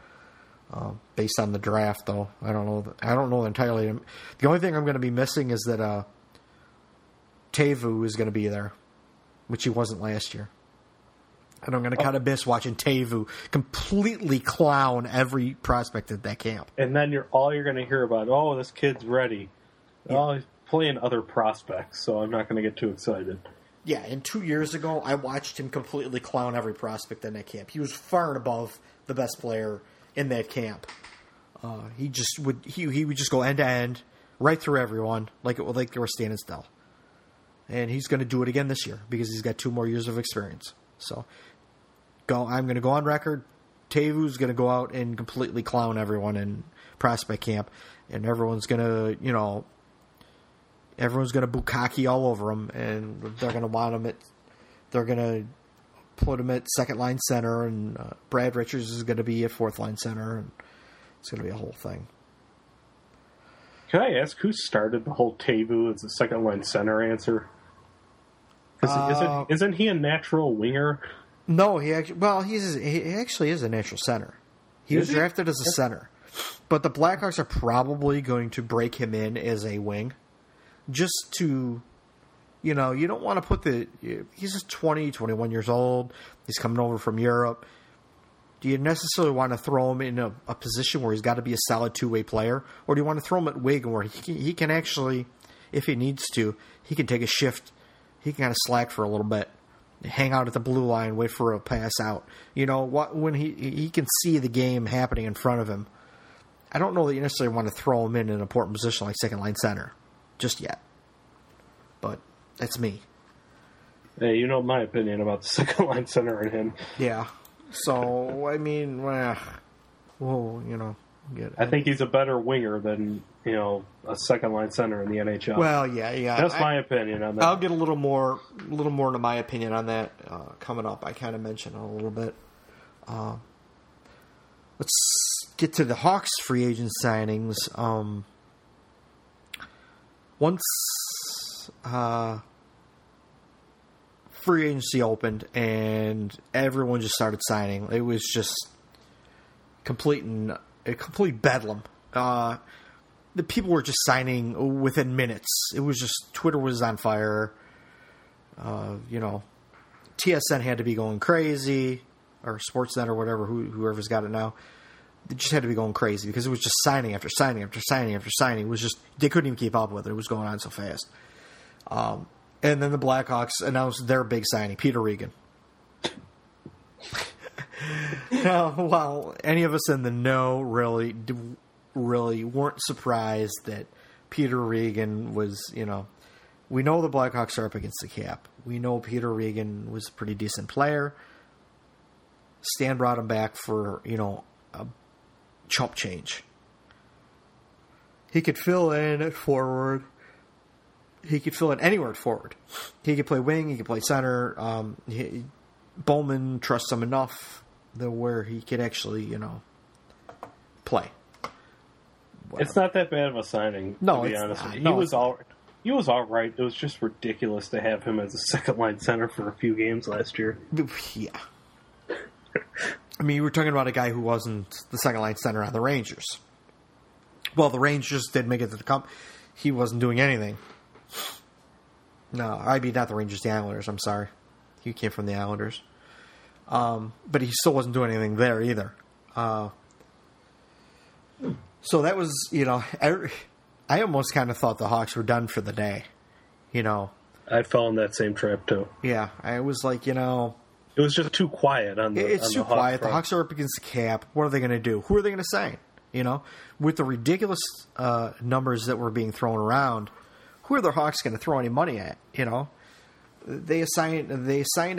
Based on the draft, though, I don't know entirely. The only thing I'm going to be missing is that Teuvo is going to be there, which he wasn't last year. And I'm going to kind of miss watching Teuvo completely clown every prospect at that camp. And then you're going to hear about, oh, this kid's ready. Yeah. Oh, he's playing other prospects, so I'm not going to get too excited. Yeah, and 2 years ago, I watched him completely clown every prospect in that camp. He was far and above the best player in that camp. He would just go end to end, right through everyone, like they were standing still. And he's going to do it again this year because he's got 2 more years of experience. So, I'm going to go on record. Teuvo's going to go out and completely clown everyone in prospect camp, and everyone's going to Everyone's going to bukkake all over him, and they're going to want him at. They're going to put him at second line center, and Brad Richards is going to be at fourth line center, and it's going to be a whole thing. Can I ask who started the whole Teuvo as a second line center answer? Isn't he a natural winger? No, he actually. Well, he actually is a natural center. He was drafted as a center, but the Blackhawks are probably going to break him in as a wing, just to, you know, you don't want to put the. He's just 20, 21 years old. He's coming over from Europe. Do you necessarily want to throw him in a position where he's got to be a solid two-way player, or do you want to throw him at wing where he can actually, if he needs to, he can take a shift, he can kind of slack for a little bit, hang out at the blue line, wait for a pass out. You know, when he can see the game happening in front of him. I don't know that you necessarily want to throw him in an important position like second-line center just yet, but that's me. Hey, you know my opinion about the second-line center and him. Yeah. So, I mean, get it. I think he's a better winger than, you know, a second-line center in the NHL. Well, yeah. That's my opinion on that. I'll get a little more into my opinion on that coming up. I kind of mentioned it a little bit. Let's get to the Hawks free agent signings. Once free agency opened and everyone just started signing. It was just complete bedlam. The people were just signing within minutes. It was just Twitter was on fire. TSN had to be going crazy, or Sportsnet or whatever, whoever's got it now. They just had to be going crazy because it was just signing after signing after signing after signing. It was just they couldn't even keep up with it. It was going on so fast. And then the Blackhawks announced their big signing, Peter Regan. Now, while any of us in the know really weren't surprised that Peter Regan was, you know, we know the Blackhawks are up against the cap. We know Peter Regan was a pretty decent player. Stan brought him back for, you know, a chump change. He could fill in at forward. He could fill in anywhere at forward. He could play wing. He could play center. Bowman trusts him enough that where he could actually, you know, play. Whatever. It's not that bad of a signing, to be honest. He was all right. It was just ridiculous to have him as a second-line center for a few games last year. Yeah. I mean, you were talking about a guy who wasn't the second-line center on the Rangers. Well, the Rangers did make it to the Cup. He wasn't doing anything. No, I mean, not the Rangers, the Islanders. I'm sorry. He came from the Islanders. But he still wasn't doing anything there either. So that was, you know, I almost kind of thought the Hawks were done for the day, you know. I fell in that same trap, too. Yeah, I was like, you know. It was just too quiet on the Hawks. It's too quiet. The Hawks are up against the cap. What are they going to do? Who are they going to sign? You know, with the ridiculous numbers that were being thrown around, who are the Hawks going to throw any money at? You know, they assigned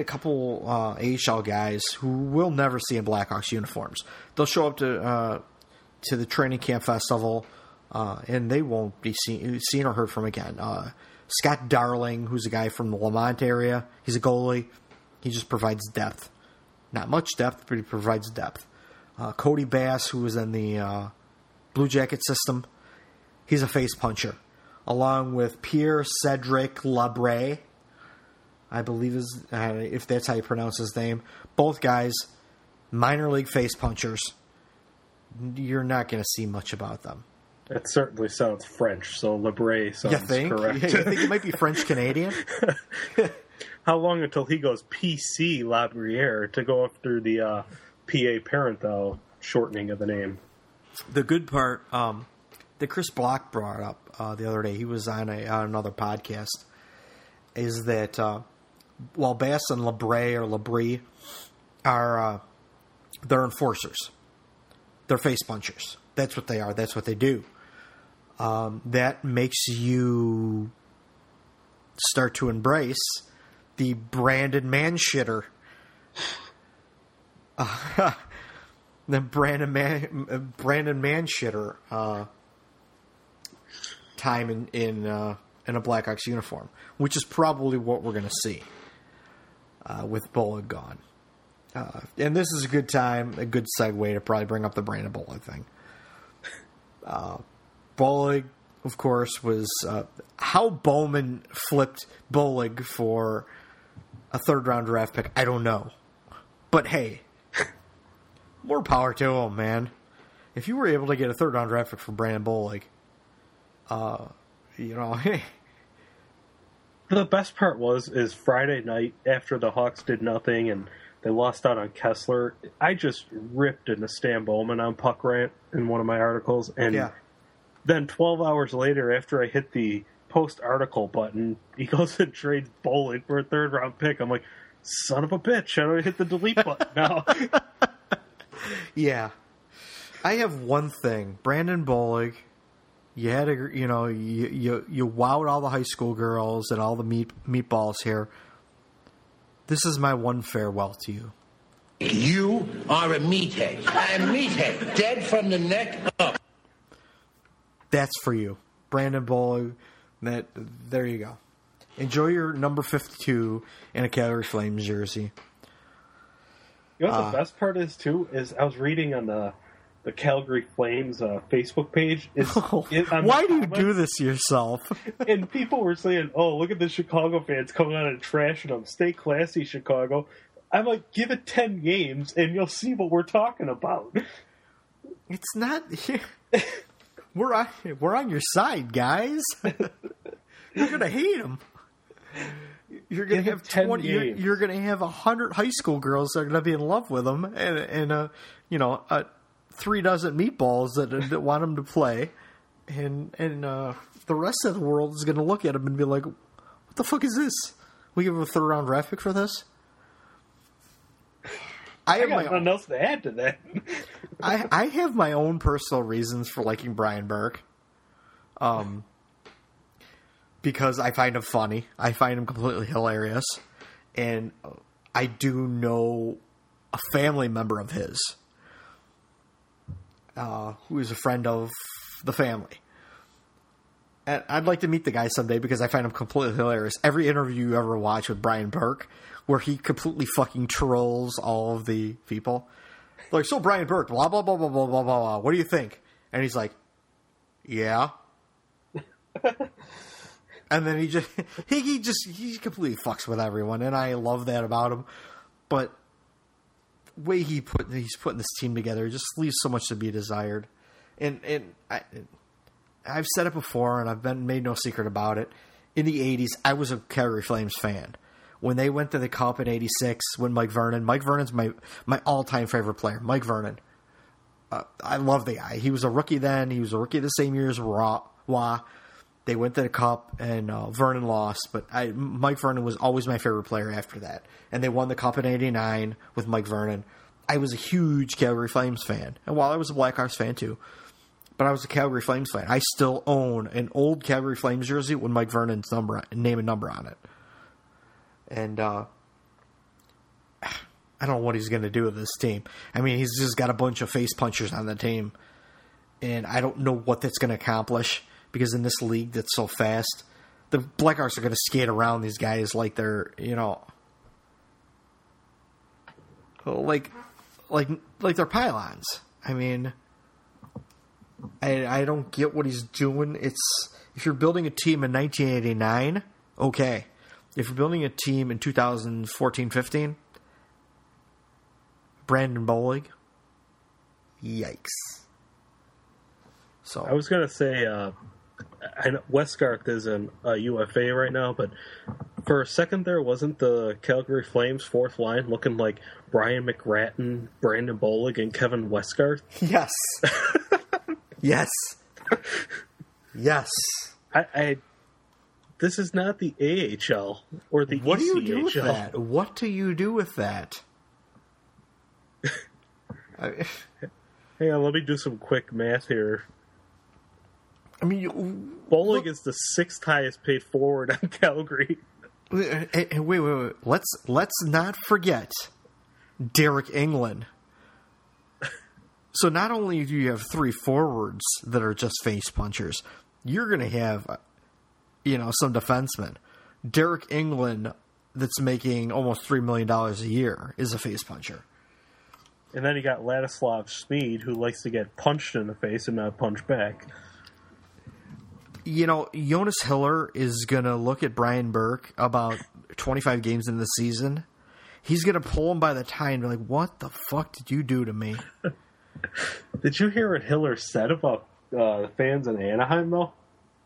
a couple AHL guys who we'll never see in Blackhawks uniforms. They'll show up to the training camp festival, and they won't be seen or heard from again. Scott Darling, who's a guy from the Lamont area, he's a goalie. He just provides depth, not much depth, but he provides depth. Cody Bass, who was in the Blue Jacket system, he's a face puncher. Along with Pierre-Cédric Labrie, I believe is if that's how you pronounce his name. Both guys, minor league face punchers. You're not going to see much about them. That certainly sounds French, so Labrie sounds correct. You think it might be French-Canadian? How long until he goes PC Labriere to go after the Pierre Parenteau shortening of the name? The good part that Chris Block brought up the other day, he was on another podcast, is that while Bass and Labrie are they're enforcers, they're face punchers. That's what they are. That's what they do. That makes you start to embrace the Brandon Manshitter. The Brandon Manshitter. Time in a Blackhawks uniform, which is probably what we're going to see with Bollig gone. And this is a good time, a good segue to probably bring up the Brandon Bollig thing. Bollig, of course, was how Bowman flipped Bollig for a third-round draft pick. I don't know. But, hey, more power to him, man. If you were able to get a third-round draft pick from Brandon Bollig, you know, hey. The best part is Friday night after the Hawks did nothing and they lost out on Kesler. I just ripped into Stan Bowman on Puck Rant in one of my articles. And then 12 hours later, after I hit the post-article button, he goes and trades Bollig for a third-round pick. I'm like, son of a bitch, I don't hit the delete button now. Yeah. I have one thing. Brandon Bollig, you had a, you know, you wowed all the high school girls and all the meatballs here. This is my one farewell to you. You are a meathead. A meathead. Dead from the neck up. That's for you. Brandon Bollig, there you go. Enjoy your number 52 in a Calgary Flames jersey. You know what the best part is, too, is I was reading on the Calgary Flames Facebook page. Why do you do this to yourself? And people were saying, oh, look at the Chicago fans coming out and trashing them. Stay classy, Chicago. I'm like, give it 10 games, and you'll see what we're talking about. It's not... We're on your side, guys. You're gonna hate them. You're gonna have 20. You're gonna have 100 high school girls that are gonna be in love with them, and 3 dozen meatballs that want them to play, and the rest of the world is gonna look at them and be like, "What the fuck is this? We give them a third round draft pick for this?" I have nothing else to add to that. I have my own personal reasons for liking Brian Burke. Because I find him funny. I find him completely hilarious. And I do know a family member of his who is a friend of the family. And I'd like to meet the guy someday because I find him completely hilarious. Every interview you ever watch with Brian Burke, where he completely fucking trolls all of the people. Like, so Brian Burke, blah, blah, blah, blah, blah, blah, blah. What do you think? And he's like, yeah. And then he completely fucks with everyone. And I love that about him. But the way he's putting this team together just leaves so much to be desired. And I've said it before, and I've made no secret about it. In the 80s, I was a Calgary Flames fan. When they went to the Cup in 86, when Mike Vernon's my all-time favorite player, Mike Vernon. I love the guy. He was a rookie then. He was a rookie the same year as Wah. They went to the Cup, and Vernon lost, but Mike Vernon was always my favorite player after that. And they won the Cup in 89 with Mike Vernon. I was a huge Calgary Flames fan. And while I was a Blackhawks fan, too, but I was a Calgary Flames fan. I still own an old Calgary Flames jersey with Mike Vernon's name and number on it. And I don't know what he's going to do with this team. I mean, he's just got a bunch of face punchers on the team. And I don't know what that's going to accomplish because in this league that's so fast, the Blackhawks are going to skate around these guys like they're, you know, like they're pylons. I mean, I don't get what he's doing. It's if you're building a team in 1989, okay. If you're building a team in 2014-15, Brandon Bollig, yikes. So I was going to say, I know Westgarth is in UFA right now, but for a second there, wasn't the Calgary Flames fourth line looking like Brian McRattan, Brandon Bollig, and Kevin Westgarth? Yes. Yes. Yes. This is not the AHL or the ECHL. What do you do with that? What do you do with that? Hang on, let me do some quick math here. I mean, Bollig is the 6th highest paid forward on Calgary. Wait. Let's not forget Derek Englund. So not only do you have 3 forwards that are just face punchers, you're going to have some defenseman. Derek Englund, that's making almost $3 million a year, is a face puncher. And then you got Ladislav Šmíd, who likes to get punched in the face and not punch back. Jonas Hiller is going to look at Brian Burke about 25 games into the season, he's going to pull him by the tie and be like, what the fuck did you do to me? Did you hear what Hiller said about fans in Anaheim, though?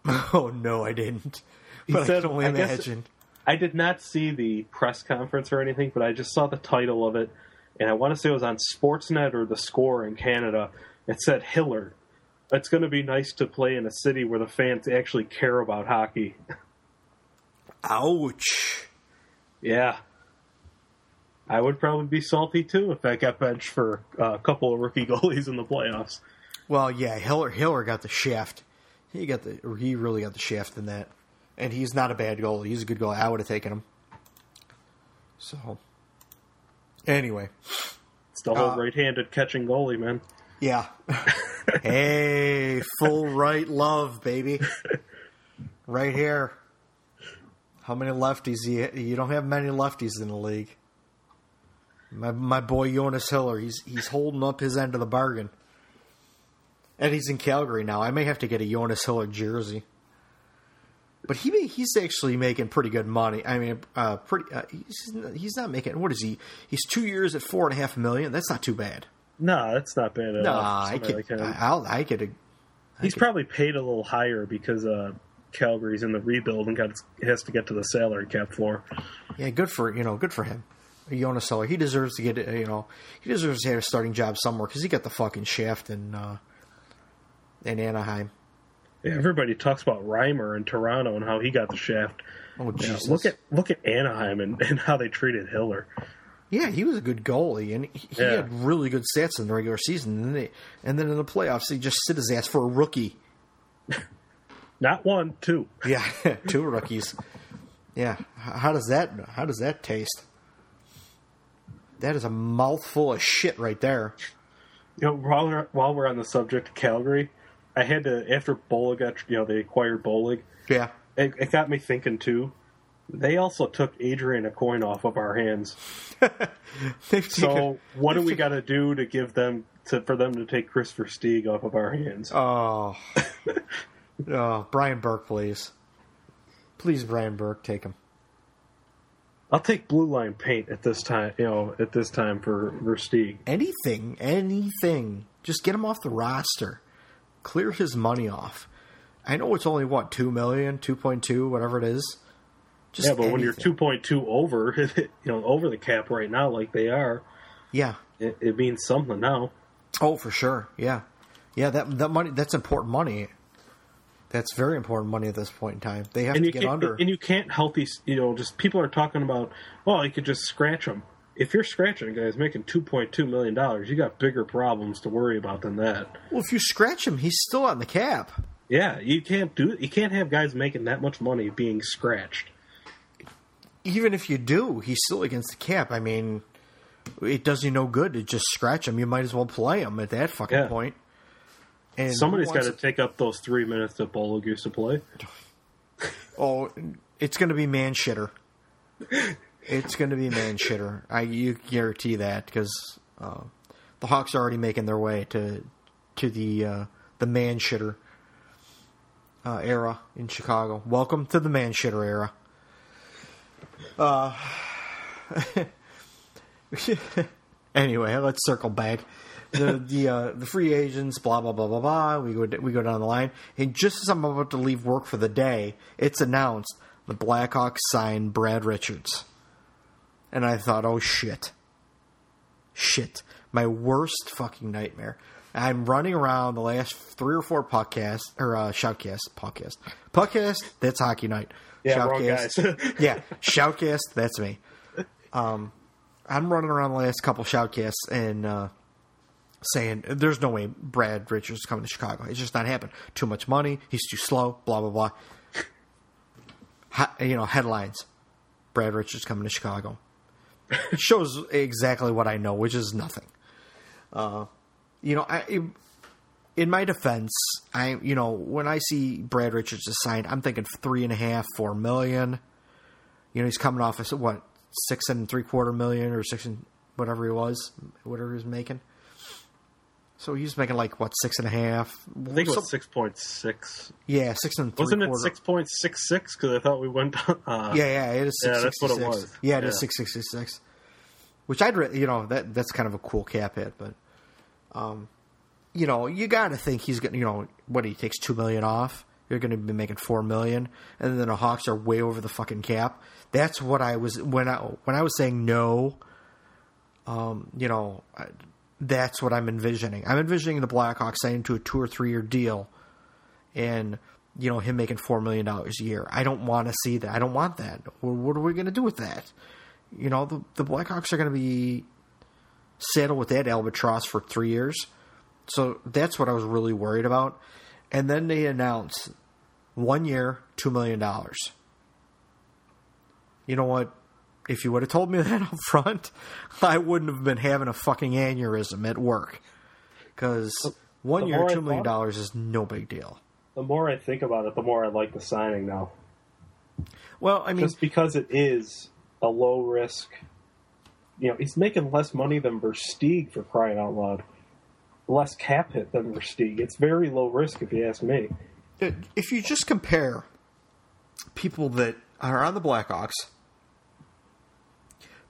Oh, no, I didn't. He but said, I can only imagine. I did not see the press conference or anything, but I just saw the title of it, and I want to say it was on Sportsnet or The Score in Canada. It said, Hiller, it's going to be nice to play in a city where the fans actually care about hockey. Ouch. Yeah. I would probably be salty, too, if I got benched for a couple of rookie goalies in the playoffs. Well, yeah, Hiller got the shaft. He really got the shaft in that. And he's not a bad goalie. He's a good goalie. I would have taken him. So, anyway. It's the whole right-handed catching goalie, man. Yeah. Hey, full right love, baby. Right here. How many lefties? You don't have many lefties in the league. My boy Jonas Hiller, he's holding up his end of the bargain. And he's in Calgary now. I may have to get a Jonas Hiller jersey. But he's actually making pretty good money. I mean, he's not making, what is he? He's 2 years at $4.5 million. That's not too bad. No, that's not bad at all. He's probably paid a little higher because Calgary's in the rebuild and has to get to the salary cap floor. Yeah, good for him. Jonas Hiller, he deserves to get have a starting job somewhere because he got the fucking shaft in Anaheim. Yeah, everybody talks about Reimer in Toronto and how he got the shaft. Oh, Jesus! Yeah, look at Anaheim and how they treated Hiller. Yeah, he was a good goalie and he had really good stats in the regular season. And then in the playoffs, he just sit his ass for a rookie. Not one, two. Yeah, two rookies. Yeah, how does that taste? That is a mouthful of shit right there. You know, while we're on the subject of Calgary, I had to, after Bollig they acquired Bollig. Yeah. It got me thinking, too. They also took Adrian Aucoin off of our hands. We got to do to give them, for them to take Kris Versteeg off of our hands? Oh. Oh, Brian Burke, please. Please, Brian Burke, take him. I'll take blue line paint at this time, for Versteeg. Anything. Just get him off the roster. Clear his money off. I know it's only, what, $2 million, $2.2, whatever it is. Just when you're 2.2 over, over the cap right now like they are, yeah, it means something now. Oh, for sure, yeah. Yeah, that money, that's important money. That's very important money at this point in time. They have to get under. And you can't healthy, just people are talking about, well, you could just scratch them. If you're scratching a guy who's making $2.2 million, you got bigger problems to worry about than that. Well, if you scratch him, he's still on the cap. Yeah, you can't have guys making that much money being scratched. Even if you do, he's still against the cap. I mean, it does you no good to just scratch him. You might as well play him at that fucking point. And somebody's got to take up those 3 minutes that Bollig used to play. Oh, it's going to be man shitter. It's going to be man shitter. You guarantee that because the Hawks are already making their way to the man shitter era in Chicago. Welcome to the man shitter era. Anyway, let's circle back. The free agents, blah blah blah blah blah. We go down the line, and just as I'm about to leave work for the day, it's announced the Blackhawks signed Brad Richards, and I thought, oh shit, my worst fucking nightmare. I'm running around the last 3 or 4 podcasts or shoutcast. That's hockey night. Yeah, shoutcast. Wrong guys. Yeah, shoutcast. That's me. I'm running around the last couple shoutcasts and. Saying there's no way Brad Richards is coming to Chicago. It's just not happening. Too much money. He's too slow. Blah, blah, blah. Headlines. Brad Richards coming to Chicago. It shows exactly what I know, which is nothing. In my defense, when I see Brad Richards is signed, I'm thinking $3.5 to $4 million. He's coming off of what, $6.75 million or $6 and whatever he was, whatever he was making. So he's making like what, 6.5? I think it was 6.6. Yeah, 6.75. Wasn't it 6.66? Because I thought we went down. It is 666. Yeah, that's what it was. Yeah, it is 666. Which that's kind of a cool cap hit, but you gotta think he's gonna, what, he takes $2 million off. You're going to be making $4 million, and then the Hawks are way over the fucking cap. That's what I was when I was saying no. That's what I'm envisioning. I'm envisioning the Blackhawks signing to a 2 or 3 year deal, and him making $4 million a year. I don't want to see that. I don't want that. What are we going to do with that? The Blackhawks are going to be saddled with that albatross for 3 years. So that's what I was really worried about. And then they announce 1 year, $2 million. You know what? If you would have told me that up front, I wouldn't have been having a fucking aneurysm at work. Because 1 year, $2 million is no big deal. The more I think about it, the more I like the signing now. Well, I mean... just because it is a low risk... he's making less money than Versteeg, for crying out loud. Less cap hit than Versteeg. It's very low risk, if you ask me. If you just compare people that are on the Blackhawks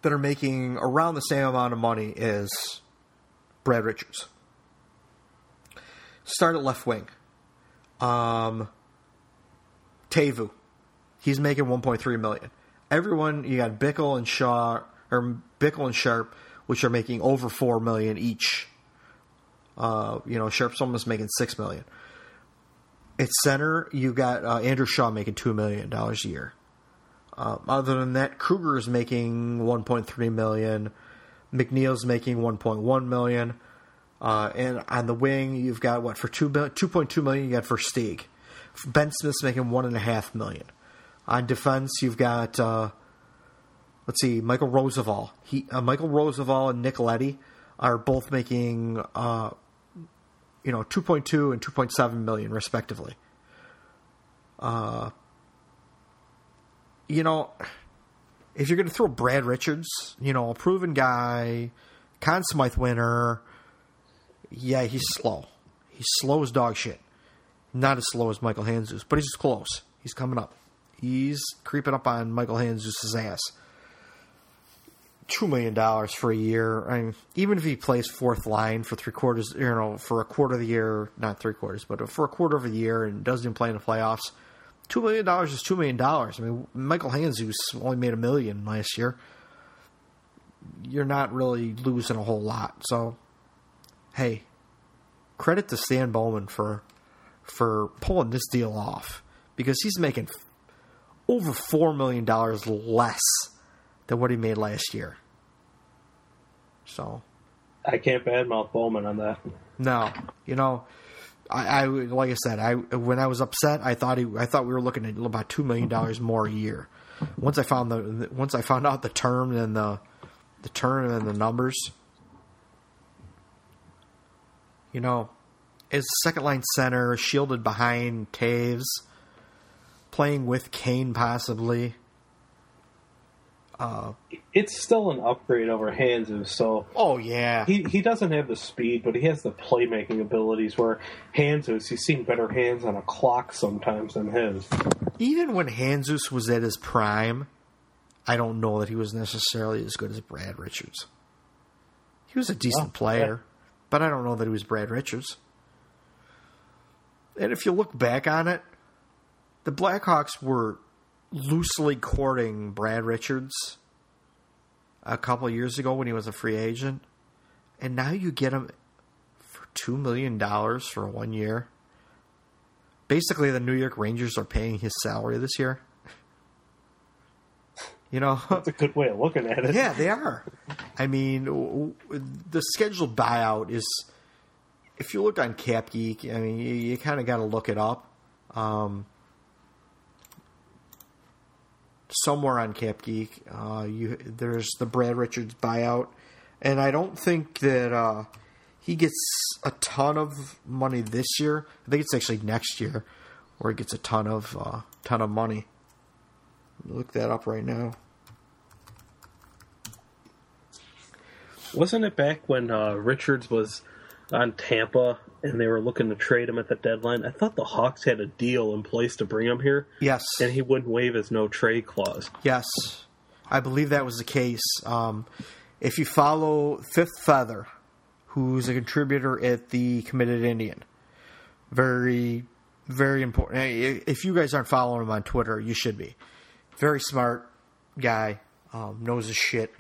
that are making around the same amount of money as Brad Richards. Start at left wing. Teuvo. He's making $1.3 million. Everyone, you got Bickell and Sharp, which are making over $4 million each. Sharp's almost making $6 million. At center, you got Andrew Shaw making $2 million a year. Other than that, Kruger is making $1.3 million. McNeil's making $1.1 million. And on the wing, you've got what? For $2.2 million, you got Versteeg. Ben Smith's making $1.5 million. On defense, you've got, Michael Roosevelt. Michael Roosevelt and Nick Leddy are both making, $2.2 and $2.7 million, respectively. If you're going to throw Brad Richards, a proven guy, Conn Smythe winner, yeah, he's slow. He's slow as dog shit. Not as slow as Michal Handzuš, but he's close. He's coming up. He's creeping up on Michal Handzuš's ass. $2 million for a year. I mean, even if he plays fourth line for for a quarter of a year and doesn't even play in the playoffs, $2 million is $2 million. I mean, Michal Handzuš only made $1 million last year. You're not really losing a whole lot. So, hey, credit to Stan Bowman for pulling this deal off, because he's making over $4 million less than what he made last year. So I can't badmouth Bowman on that. No. I like I said, when I was upset, I thought we were looking at about $2 million more a year. Once I found out the term and the numbers. As second line center, shielded behind Toews, playing with Kane possibly. It's still an upgrade over Handzuš, so... Oh, yeah. He doesn't have the speed, but he has the playmaking abilities, where Handzuš, he's seen better hands on a clock sometimes than his. Even when Handzuš was at his prime, I don't know that he was necessarily as good as Brad Richards. He was a decent player, but I don't know that he was Brad Richards. And if you look back on it, the Blackhawks were... loosely courting Brad Richards a couple of years ago when he was a free agent, and now you get him for $2 million for 1 year. Basically, the New York Rangers are paying his salary this year. That's a good way of looking at it. Yeah, they are. I mean, the scheduled buyout is, if you look on CapGeek, I mean, you kind of got to look it up. Somewhere on CapGeek, there's the Brad Richards buyout, and I don't think that he gets a ton of money this year. I think it's actually next year where he gets a ton of money. Look that up right now. Wasn't it back when Richards was on Tampa, and they were looking to trade him at the deadline. I thought the Hawks had a deal in place to bring him here. Yes. And he wouldn't waive his no-trade clause. Yes. I believe that was the case. If you follow Fifth Feather, who's a contributor at the Committed Indian, very, very important. If you guys aren't following him on Twitter, you should be. Very smart guy, knows his shit.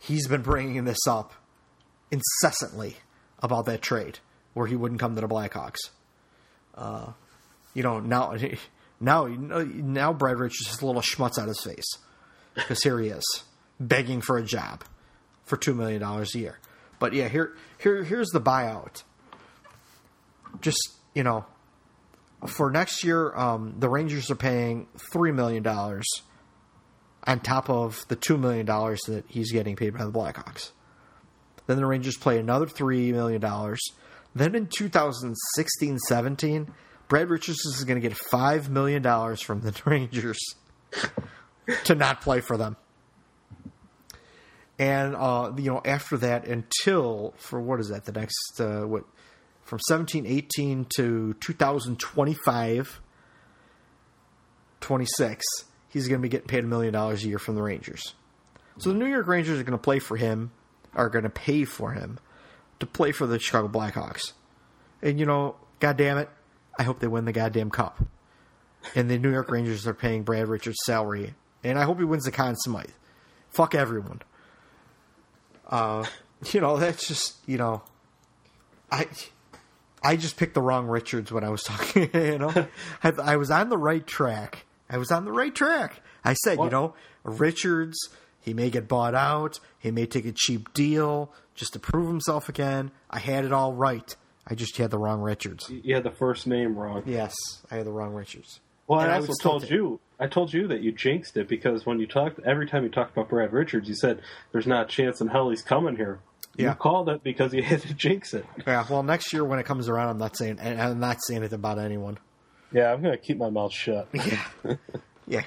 He's been bringing this up incessantly about that trade where he wouldn't come to the Blackhawks. Now Brad Richards has a little schmutz on his face because here he is begging for a job for $2 million a year. But yeah, here's the buyout. Just, for next year, the Rangers are paying $3 million on top of the $2 million that he's getting paid by the Blackhawks. Then the Rangers play another $3 million. Then in 2016-17, Brad Richards is going to get $5 million from the Rangers to not play for them. And, after that, from 17-18 to 2025-26, he's going to be getting paid $1 million a year from the Rangers. So the New York Rangers are going to pay for him to play for the Chicago Blackhawks. And, goddamn it, I hope they win the goddamn cup. And the New York Rangers are paying Brad Richards' salary. And I hope he wins the Conn Smythe. Fuck everyone. That's just, I just picked the wrong Richards when I was talking, I was on the right track. I said, Richards, he may get bought out. He may take a cheap deal just to prove himself again. I had it all right. I just had the wrong Richards. You had the first name wrong. Yes, I had the wrong Richards. Well, and I told you that you jinxed it because when you talked, every time you talked about Brad Richards, you said there's not a chance in hell he's coming here. Yeah. You called it because you had to jinx it. Yeah. Well, next year when it comes around, I'm not saying it about anyone. Yeah, I'm going to keep my mouth shut. Yeah. Yeah.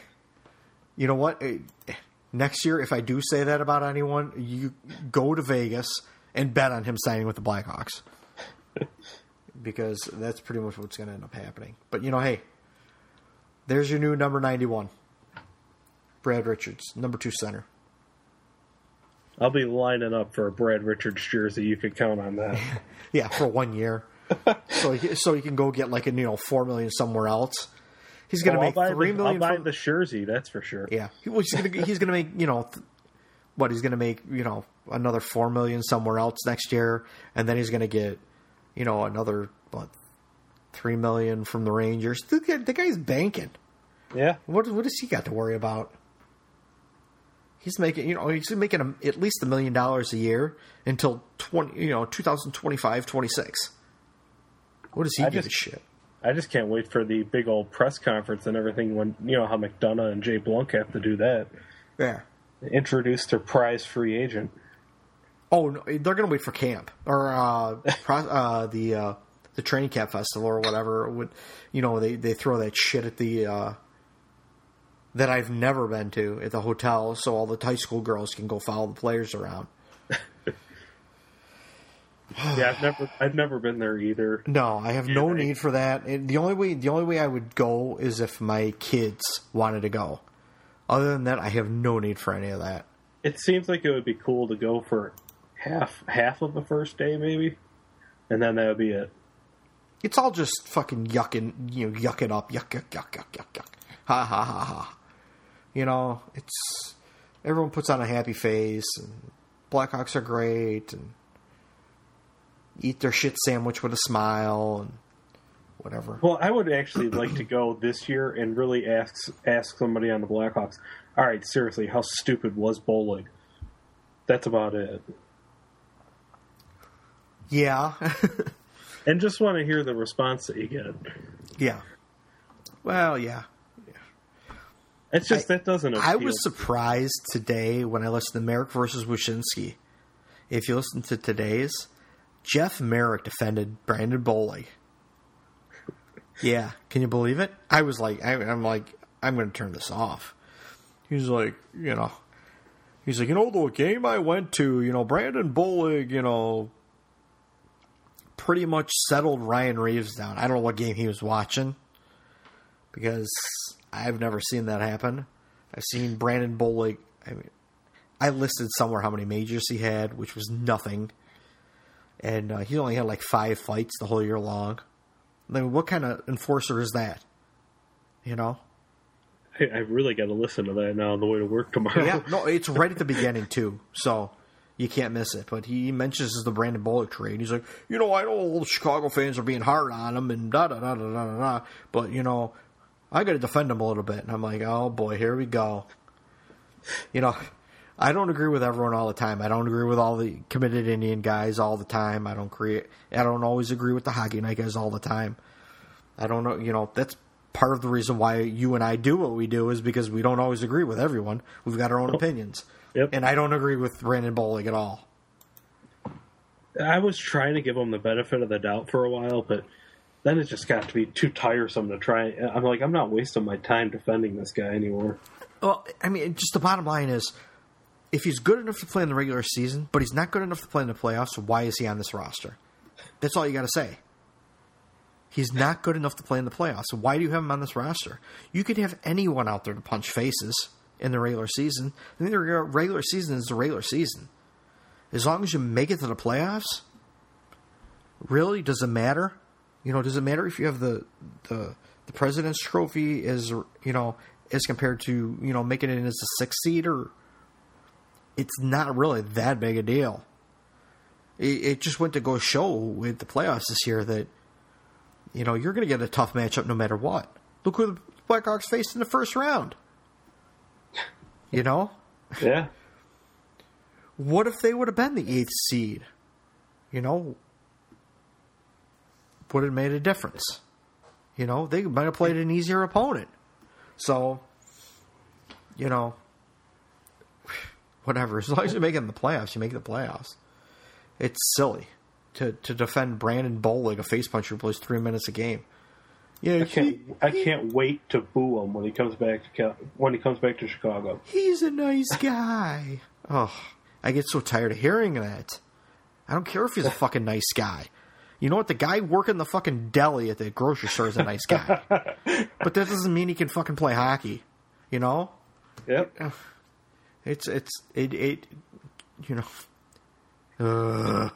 You know what? Next year, if I do say that about anyone, you go to Vegas and bet on him signing with the Blackhawks because that's pretty much what's going to end up happening. But hey. There's your new number 91, Brad Richards, number 2 center. I'll be lining up for a Brad Richards jersey. You could count on that. Yeah, for 1 year. so he can go get like a $4 million somewhere else. He's going to make $3 million. I'll buy the jersey, that's for sure. Yeah, he's going to make another $4 million somewhere else next year, and then he's going to get another what. $3 million from the Rangers. The guy's banking. Yeah. What has he got to worry about? He's making at least $1 million a year until 2025-26. What does he give a shit? I just can't wait for the big old press conference and everything when how McDonough and Jay Blunk have to do that. Yeah. Introduce their prize free agent. Oh no, they're going to wait for camp or the training camp festival or whatever would, they throw that shit at the, that I've never been to at the hotel. So all the high school girls can go follow the players around. Yeah. I've never been there either. No, I have no need for that. And the only way I would go is if my kids wanted to go. Other than that, I have no need for any of that. It seems like it would be cool to go for half of the first day maybe. And then that would be it. It's all just fucking yucking, yuck it up, yuck, yuck, yuck, yuck, yuck, yuck, ha, ha, ha, ha. It's everyone puts on a happy face, and Blackhawks are great, and eat their shit sandwich with a smile, and whatever. Well, I would actually like to go this year and really ask somebody on the Blackhawks, all right, seriously, how stupid was Bollig? That's about it. Yeah. And just want to hear the response that you get. Yeah. Well, yeah. It's just that doesn't appeal. I was surprised today when I listened to Merrick versus Wyshynski. If you listen to today's, Jeff Merrick defended Brandon Bollig. Yeah. Can you believe it? I was like, I'm going to turn this off. He's like, the game I went to, Brandon Bollig, pretty much settled Ryan Reeves down. I don't know what game he was watching because I've never seen that happen. I've seen Brandon Bollig. I mean, I listed somewhere how many majors he had, which was nothing. And he only had like 5 fights the whole year long. I mean, what kind of enforcer is that? You know? Hey, I really got to listen to that now on the way to work tomorrow. Yeah, no, it's right at the beginning, too. So you can't miss it. But he mentions the Brandon Bollig trade. He's like, you know, I know all the Chicago fans are being hard on him and da-da-da-da-da-da. But, you know, I got to defend him a little bit. And I'm like, oh, boy, here we go. You know, I don't agree with everyone all the time. I don't agree with all the committed Indian guys all the time. I don't always agree with the Hockey Night guys all the time. I don't know. You know, that's part of the reason why you and I do what we do is because we don't always agree with everyone. We've got our own opinions. Yep. And I don't agree with Brandon Bollig at all. I was trying to give him the benefit of the doubt for a while, but then it just got to be too tiresome to try. I'm like, I'm not wasting my time defending this guy anymore. Well, I mean, just the bottom line is, if he's good enough to play in the regular season, but he's not good enough to play in the playoffs, why is he on this roster? That's all you got to say. He's not good enough to play in the playoffs. So why do you have him on this roster? You could have anyone out there to punch faces in the regular season. I think the regular season is the regular season. As long as you make it to the playoffs, really, does it matter? You know, does it matter if you have the President's Trophy as, you know, as compared to, you know, making it as a 6th seed or... It's not really that big a deal. It just went to go show with the playoffs this year that, you know, you're going to get a tough matchup no matter what. Look who the Blackhawks faced in the first round. You know? Yeah. What if they would have been the 8th seed? You know? Would it have made a difference? You know? They might have played an easier opponent. So, you know... Whatever. As long as you make it in the playoffs, you make the playoffs. It's silly to defend Brandon Bollig, a face puncher who plays 3 minutes a game. Yeah, you know, I can't wait to boo him when he comes back to Chicago. He's a nice guy. Oh, I get so tired of hearing that. I don't care if he's a fucking nice guy. You know what? The guy working the fucking deli at the grocery store is a nice guy, but that doesn't mean he can fucking play hockey. You know? Yep. It's you know,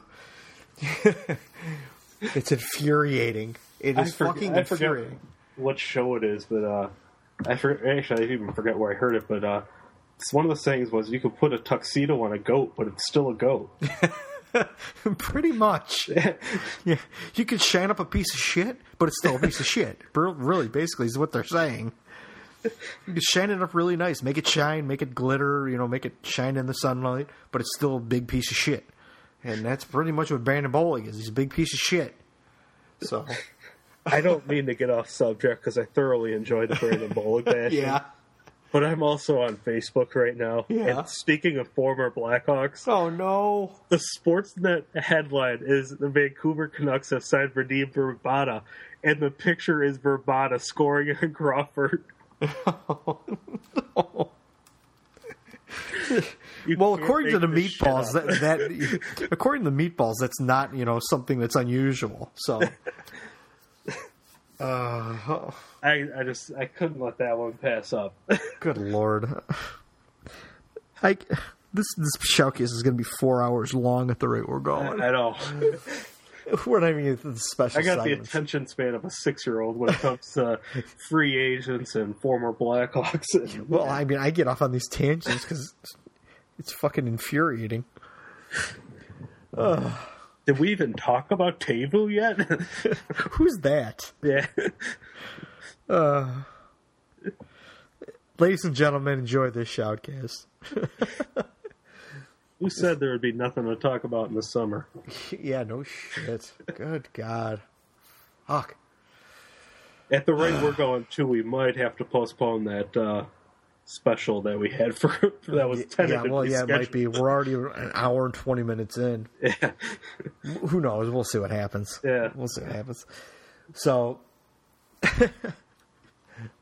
it's infuriating. It is fucking infuriating. What show it is, but I even forget where I heard it. But it's one of those things was you could put a tuxedo on a goat, but it's still a goat. Pretty much. Yeah, you could shine up a piece of shit, but it's still a piece of shit. Really, basically, is what they're saying. You can shine it up really nice. Make it shine, make it glitter, you know, make it shine in the sunlight, but it's still a big piece of shit. And that's pretty much what Brandon Bollig is. He's a big piece of shit. So I don't mean to get off subject because I thoroughly enjoy the Brandon Bollig bashing. Yeah. But I'm also on Facebook right now. Yeah. And speaking of former Blackhawks. Oh, no. The Sportsnet headline is the Vancouver Canucks have signed Radim Vrbata. And the picture is Vrbata scoring on Crawford. Oh, no. Well, according to the meatballs, that's not, you know, something that's unusual. So, I couldn't let that one pass up. Good Lord, this showcase is going to be 4 hours long at the rate we're going. I know. We're not even into the special I got segments. The attention span of a 6-year-old when it comes to free agents and former Blackhawks. And, well, I mean, I get off on these tangents because it's fucking infuriating. Did we even talk about Teuvo yet? Who's that? Yeah. Ladies and gentlemen, enjoy this shoutcast. Who said there would be nothing to talk about in the summer? Yeah, no shit. Good God. Fuck. At the rate we're going to, we might have to postpone that special that we had for that was tentatively scheduled. It might be. We're already an hour and 20 minutes in. Yeah. Who knows? We'll see what happens. Yeah. We'll see what happens. So...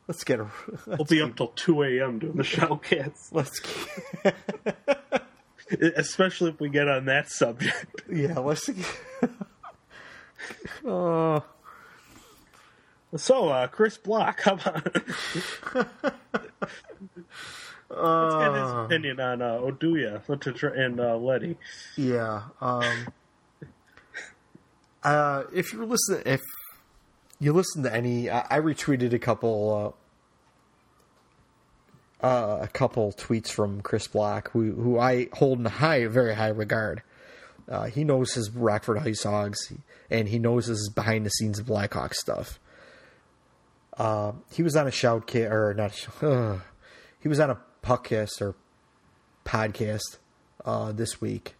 We'll be up till 2 a.m. doing the shoutcast. Especially if we get on that subject. Yeah, let's So, Chris Block, how about let's get his opinion on Oduya and Leddy. Yeah. If you listen to any, I retweeted a couple tweets from Chris Block, who I hold in very high regard. He knows his Rockford Ice Hogs, and he knows his behind-the-scenes Blackhawks stuff. He was on a shoutcast, or not. He was on a puckcast or podcast this week.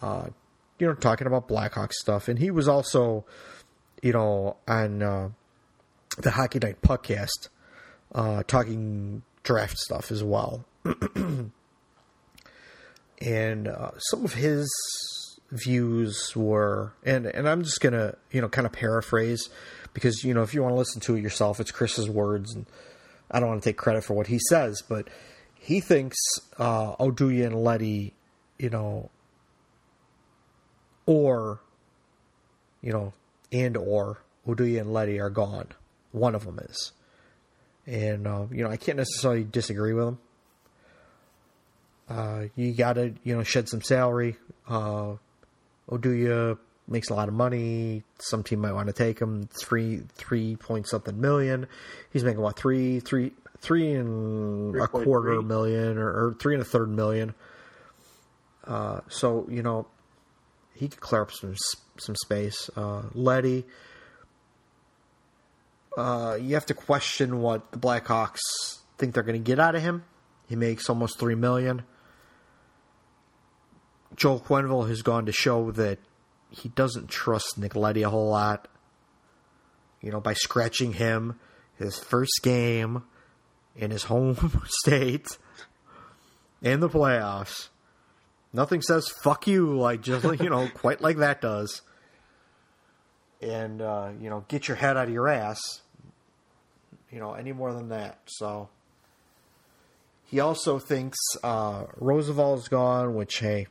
Talking about Blackhawks stuff, and he was also, on the Hockey Night Puckcast, talking draft stuff as well. And some of his views were, and I'm just gonna, kind of paraphrase, because if you want to listen to it yourself, it's Chris's words, and I don't want to take credit for what he says, but he thinks Oduya and Leddy, or Oduya and Leddy are gone. One of them is, and I can't necessarily disagree with him. You gotta, shed some salary. Oduya makes a lot of money. Some team might want to take him. $3.something million. He's making what, $3.25 million or $3.33 million. So he could clear up some space. Leddy, you have to question what the Blackhawks think they're going to get out of him. He makes almost $3 million. Joel Quenneville has gone to show that he doesn't trust Nick Leddy a whole lot. By scratching him his first game in his home state in the playoffs. Nothing says "fuck you" quite like that does. And get your head out of your ass. Any more than that. So he also thinks Roosevelt's gone, which hey.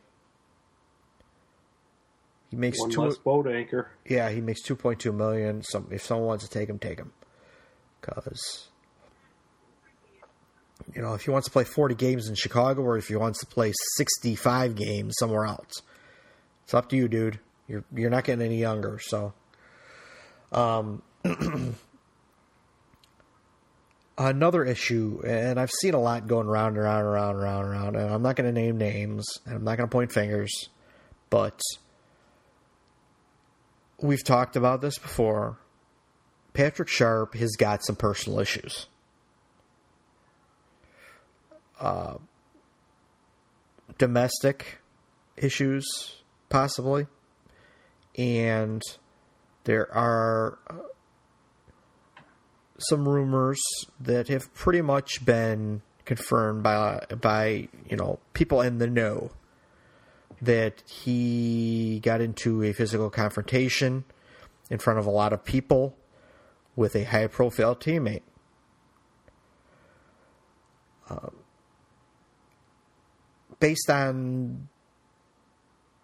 He makes one less boat anchor. Yeah, he makes $2.2 million. If someone wants to take him, take him. Because if he wants to play 40 games in Chicago, or if he wants to play 65 games somewhere else, it's up to you, dude. You're not getting any younger. So, another issue, and I've seen a lot going round and round and round and round and round. And I'm not going to name names, and I'm not going to point fingers, but we've talked about this before. Patrick Sharp has got some personal issues. Domestic issues, possibly. And there are some rumors that have pretty much been confirmed by people in the know that he got into a physical confrontation in front of a lot of people with a high-profile teammate. Based on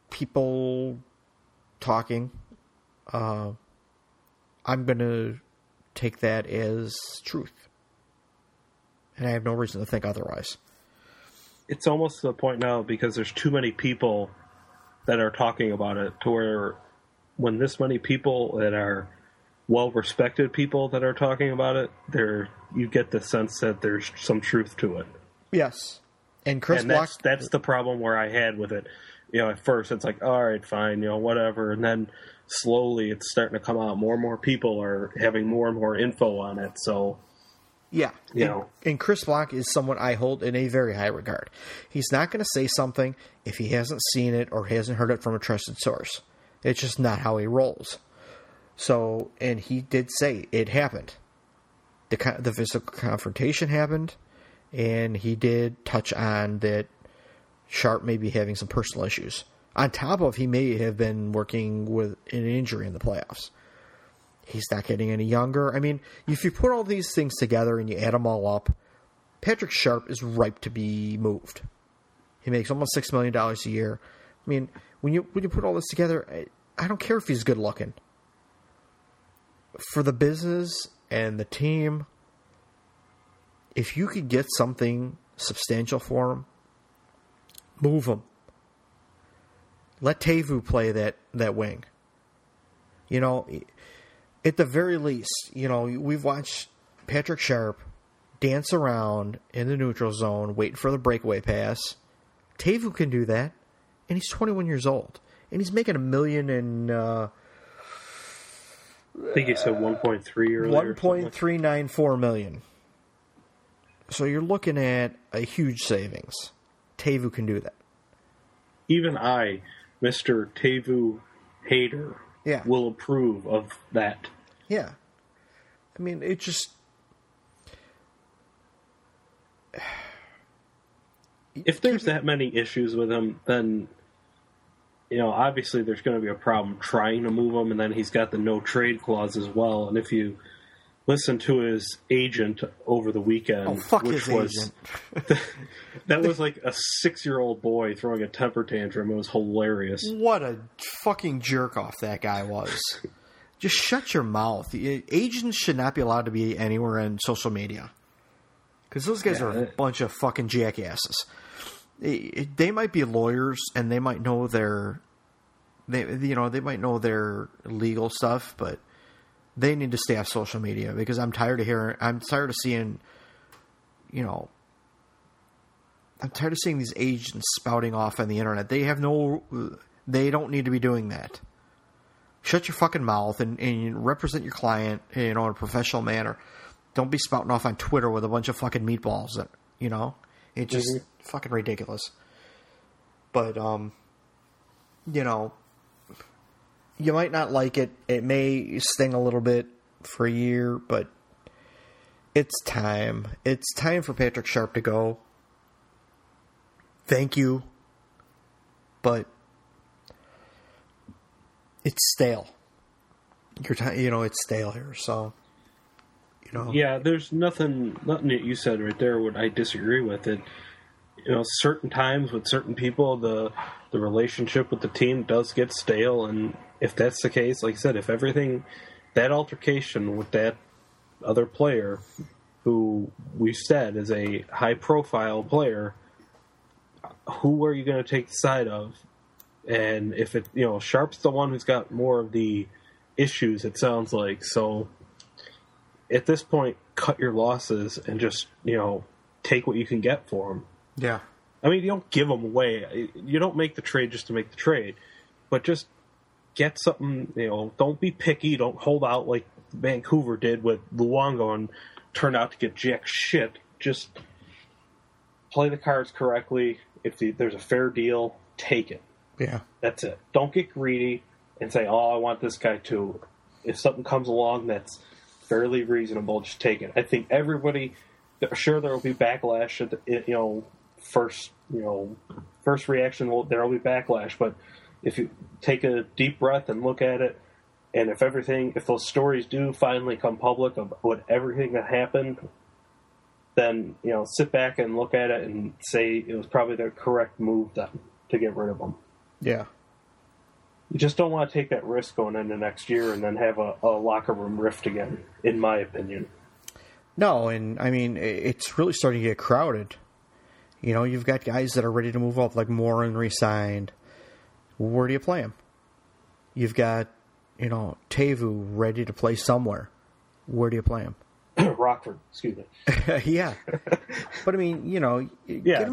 people talking, I'm going to take that as truth. And I have no reason to think otherwise. It's almost to the point now, because there's too many people that are talking about it, to where when this many people that are well-respected people that are talking about it, you get the sense that there's some truth to it. Yes. And Chris Block... That's the problem where I had with it. At first it's like, all right, fine, whatever. And then slowly it's starting to come out. More and more people are having more and more info on it. So... yeah, and Chris Block is someone I hold in a very high regard. He's not going to say something if he hasn't seen it or hasn't heard it from a trusted source. It's just not how he rolls. So, and he did say it happened. The physical confrontation happened, and he did touch on that Sharp may be having some personal issues. On top of, he may have been working with an injury in the playoffs. He's not getting any younger. I mean, if you put all these things together and you add them all up, Patrick Sharp is ripe to be moved. He makes almost $6 million a year. I mean, when you put all this together, I don't care if he's good looking. for the business and the team, if you could get something substantial for him, move him. Let Teuvo play that wing. You know, at the very least, you know, we've watched Patrick Sharp dance around in the neutral zone, waiting for the breakaway pass. Teuvo can do that, and he's 21 years old, and he's making $1 million. I think he said 1.3 or 1.394 million. So you're looking at a huge savings. Teuvo can do that. Even I, Mr. Teuvo hater, will approve of that. Yeah. I mean, it just... If there's that many issues with him, then, you know, obviously there's going to be a problem trying to move him, and then he's got the no-trade clause as well. And if you listen to his agent over the weekend, that was like a 6-year-old boy throwing a temper tantrum. It was hilarious. What a fucking jerk-off that guy was. Just shut your mouth. Agents should not be allowed to be anywhere on social media. Because those guys are a bunch of fucking jackasses. They might be lawyers, and they might know their legal stuff, but they need to stay off social media, because I'm tired of seeing these agents spouting off on the internet. They don't need to be doing that. Shut your fucking mouth and represent your client, you know, in a professional manner. Don't be spouting off on Twitter with a bunch of fucking meatballs. That, you know, it's just fucking ridiculous. But, you know, you might not like it. It may sting a little bit for a year, but it's time. It's time for Patrick Sharp to go. Thank you. But it's stale. It's stale here, so... No. Yeah, there's nothing that you said right there would I disagree with it. You know, certain times with certain people, the relationship with the team does get stale, and if that's the case, like I said, if everything, that altercation with that other player, who we said is a high-profile player, who are you going to take the side of? And if it, you know, Sharp's the one who's got more of the issues, it sounds like, so... At this point, cut your losses and just, you know, take what you can get for them. Yeah. I mean, you don't give them away. You don't make the trade just to make the trade. But just get something, you know, don't be picky. Don't hold out like Vancouver did with Luongo and turn out to get jack shit. Just play the cards correctly. If there's a fair deal, take it. Yeah. That's it. Don't get greedy and say, oh, I want this guy too. If something comes along that's fairly reasonable, just take it. I think everybody, sure, there will be backlash at the, first reaction, there will be backlash, but if you take a deep breath and look at it, and if those stories do finally come public about everything that happened, then, you know, sit back and look at it and say it was probably the correct move then to get rid of them. Yeah. You just don't want to take that risk going into next year and then have a locker room rift again, in my opinion. No, and, I mean, it's really starting to get crowded. You know, you've got guys that are ready to move up, like Morin re-signed. Where do you play him? You've got, you know, Teuvo ready to play somewhere. Where do you play him? Rockford, excuse me. Yeah. But, I mean, you know, getting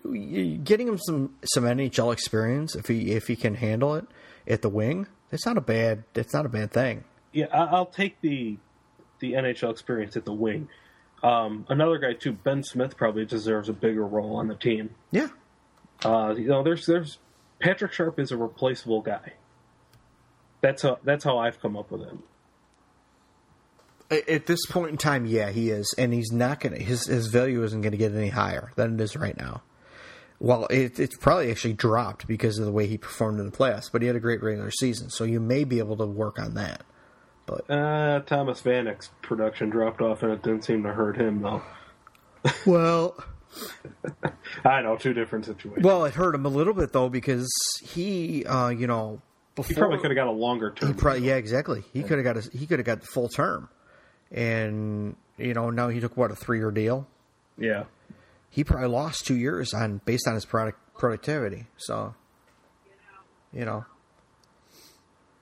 him some NHL experience, if he can handle it, at the wing, it's not a bad thing. Yeah, I'll take the NHL experience at the wing. Another guy too, Ben Smith, probably deserves a bigger role on the team. Yeah, there's Patrick Sharp is a replaceable guy. That's how I've come up with him. At this point in time, yeah, he is, and he's not gonna. His value isn't going to get any higher than it is right now. Well, it's probably actually dropped because of the way he performed in the playoffs, but he had a great regular season, so you may be able to work on that. But Thomas Vanek's production dropped off, and it didn't seem to hurt him, though. Well... I know, two different situations. Well, it hurt him a little bit, though, because he, before, he probably could have got a longer term. He could have got the full term, and now he took a 3-year deal. Yeah, he probably lost 2 years based on his productivity. So,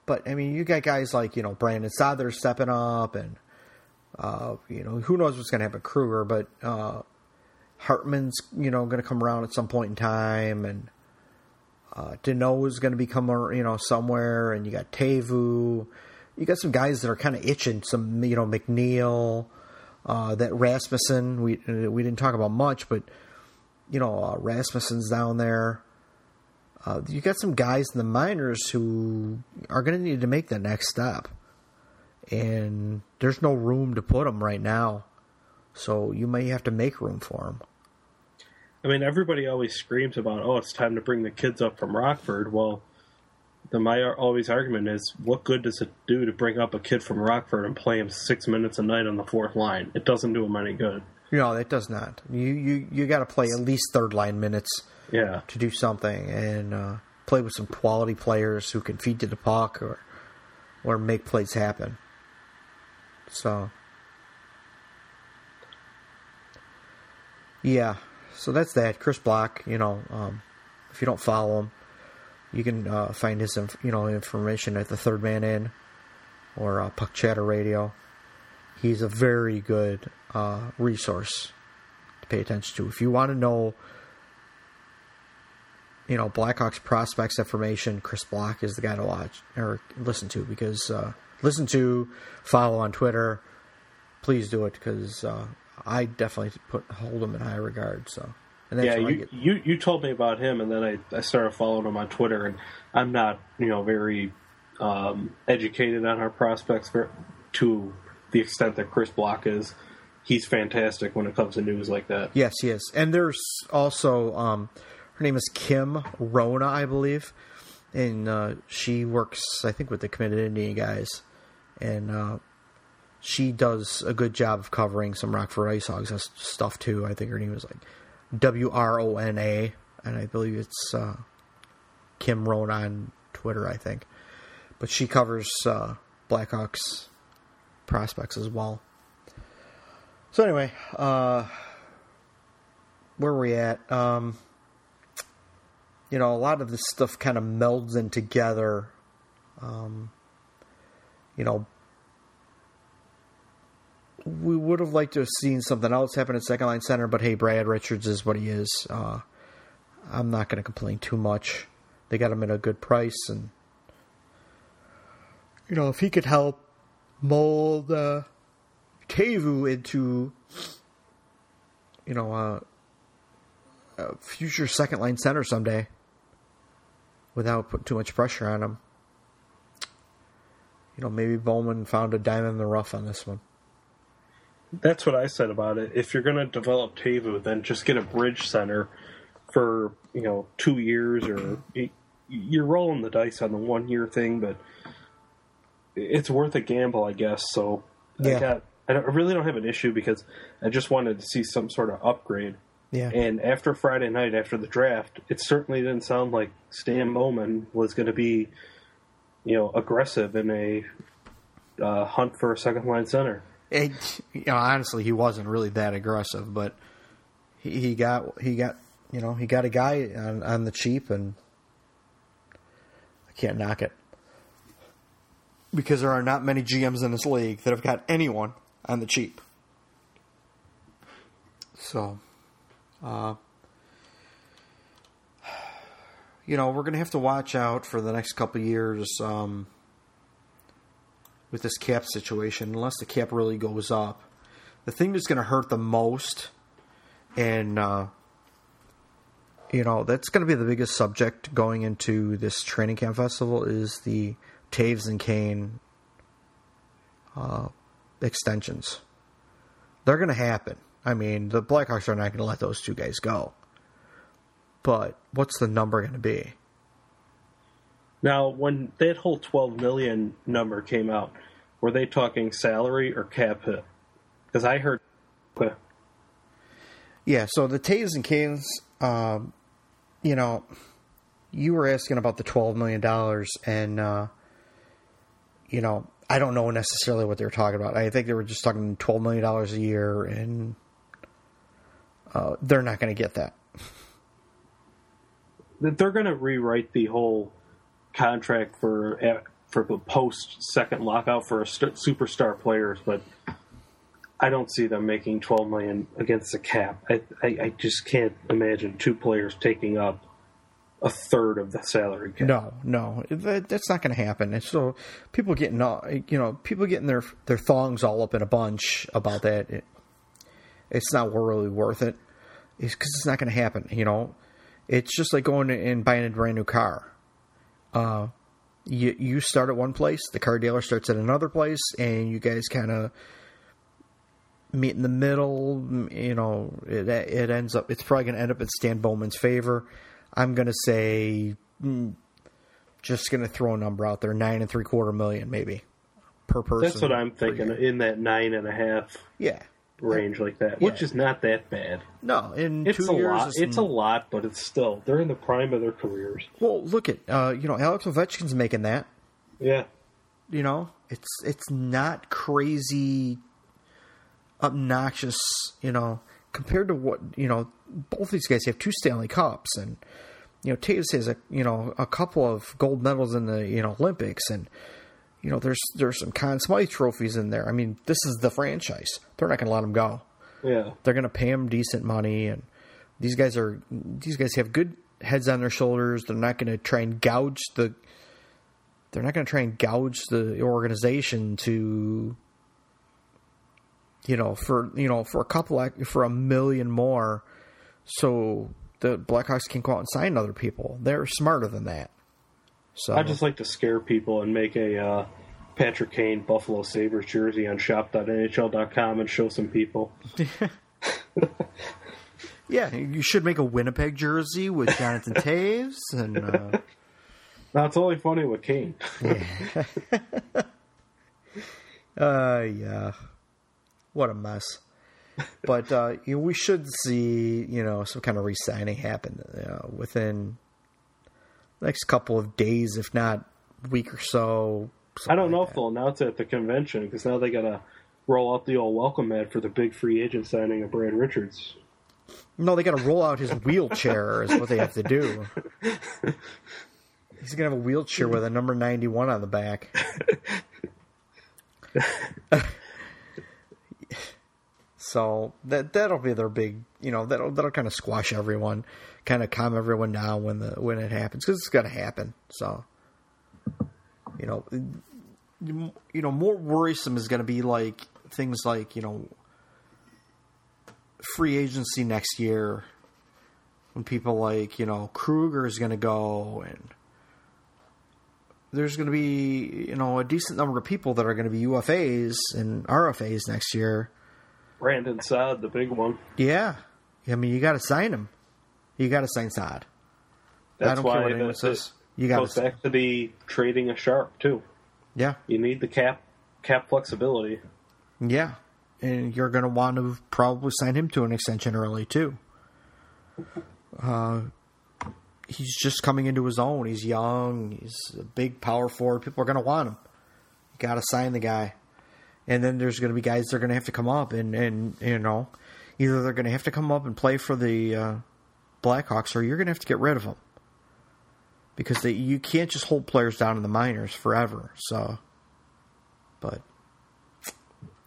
but I mean, you got guys like Brandon Saad stepping up, and who knows what's going to happen to Kruger, but Hartman's going to come around at some point in time, and. Deneau is going to become, somewhere, and you got Teuvo. You got some guys that are kind of itching. Some, McNeil, that Rasmussen. We didn't talk about much, but Rasmussen's down there. You got some guys in the minors who are going to need to make the next step, and there's no room to put them right now. So you may have to make room for them. I mean, everybody always screams about, it's time to bring the kids up from Rockford. Well, my always argument is, what good does it do to bring up a kid from Rockford and play him 6 minutes a night on the fourth line? It doesn't do him any good. No, it does not. You got to play at least third-line minutes to do something, and play with some quality players who can feed to the puck or make plays happen. So, yeah. So that's that. Chris Block, if you don't follow him, you can find his information at the Third Man Inn or Puck Chatter Radio. He's a very good resource to pay attention to. If you want to know, Blackhawks prospects information, Chris Block is the guy to watch or listen to, because follow on Twitter. Please do it, because I definitely hold him in high regard. So, and that's you told me about him, and then I started following him on Twitter, and I'm not very educated on our prospects to the extent that Chris Block is. He's fantastic when it comes to news like that. Yes, he is. And there's also her name is Kim Rona, I believe, and she works, I think, with the Committed Indian guys, and. She does a good job of covering some Rockford Ice Hogs stuff, too. I think her name is WRONA, and I believe it's Kim Rohn on Twitter, I think. But she covers Blackhawks prospects as well. So anyway, where were we at? A lot of this stuff kind of melds in together. We would have liked to have seen something else happen at second line center, but hey, Brad Richards is what he is. I'm not going to complain too much. They got him at a good price, and if he could help mold Teuvo into a future second line center someday, without putting too much pressure on him, maybe Bowman found a diamond in the rough on this one. That's what I said about it. If you're going to develop Teuvo, then just get a bridge center for 2 years, or you're rolling the dice on the 1 year thing, but it's worth a gamble, I guess. So yeah. I really don't have an issue, because I just wanted to see some sort of upgrade. Yeah. And after Friday night, after the draft, it certainly didn't sound like Stan Bowman was going to be, aggressive in a hunt for a second line center. It, honestly, he wasn't really that aggressive, but he got a guy on the cheap, and I can't knock it, because there are not many GMs in this league that have got anyone on the cheap. So, we're going to have to watch out for the next couple of years. With this cap situation, unless the cap really goes up. The thing that's going to hurt the most, and, that's going to be the biggest subject going into this training camp festival, is the Taves and Kane extensions. They're going to happen. I mean, the Blackhawks are not going to let those two guys go. But what's the number going to be? Now, when that whole $12 million number came out, were they talking salary or cap hit? Because I heard... Yeah, so the Taves and Canes, you were asking about the $12 million, and, you know, I don't know necessarily what they were talking about. I think they were just talking $12 million a year, and they're not going to get that. They're going to rewrite the whole contract for the post-second lockout for superstar players, but I don't see them making $12 million against the cap. I just can't imagine two players taking up a third of the salary cap. No, that's not going to happen. And so people getting all, you know, their thongs all up in a bunch about that. It's not really worth it, because it's not going to happen. You know, it's just like going and buying a brand new car. You start at one place, the car dealer starts at another place, and you guys kind of meet in the middle. You know, it ends up, it's probably going to end up in Stan Bowman's favor. I'm going to say, just going to throw a number out there, $9.75 million maybe per person. That's what I'm thinking, in that 9.5 range, like that, which is not that bad. No, in it's 2 years, it's a lot, but it's still, they're in the prime of their careers. Well, look at, you know, Alex Ovechkin's making that. Yeah. You know, it's not crazy, obnoxious, you know, compared to what, you know, both these guys have two Stanley Cups, and, you know, Toews has a couple of gold medals in the, you know, Olympics, and, you know, there's some Conn Smythe trophies in there. I mean, this is the franchise. They're not going to let him go. Yeah. They're going to pay him decent money, and these guys have good heads on their shoulders. They're not going to try and gouge the organization to, you know, for $1 million more, so the Blackhawks can go out and sign other people. They're smarter than that. So I just like to scare people and make a Patrick Kane Buffalo Sabres jersey on shop.nhl.com and show some people. Yeah, you should make a Winnipeg jersey with Jonathan Toews. And that's only funny with Kane. Yeah. Yeah. What a mess. But you know, we should see, you know, some kind of re-signing happen within the next couple of days, if not a week or so. I don't know if they'll announce it at the convention, because now they got to roll out the old welcome ad for the big free agent signing of Brad Richards. No, they got to roll out his wheelchair is what they have to do. He's going to have a wheelchair with a number 91 on the back. So that'll be their big, you know, that'll kind of squash everyone, kind of calm everyone down when it happens, because it's gonna happen. So, you know, more worrisome is gonna be like things like, you know, free agency next year, when people like, you know, Kruger is gonna go, and there's gonna be, you know, a decent number of people that are gonna be UFAs and RFAs next year. Brandon Saad, the big one. Yeah. I mean, you got to sign him. You got to sign Saad. That's I don't why care what anyone says. You got to sign. Goes back to the trading a Sharp, too. Yeah. You need the cap flexibility. Yeah. And you're going to want to probably sign him to an extension early, too. He's just coming into his own. He's young. He's a big power forward. People are going to want him. You got to sign the guy. And then there's going to be guys that are going to have to come up and you know, either they're going to have to come up and play for the Blackhawks, or you're going to have to get rid of them, because you can't just hold players down in the minors forever. So, but,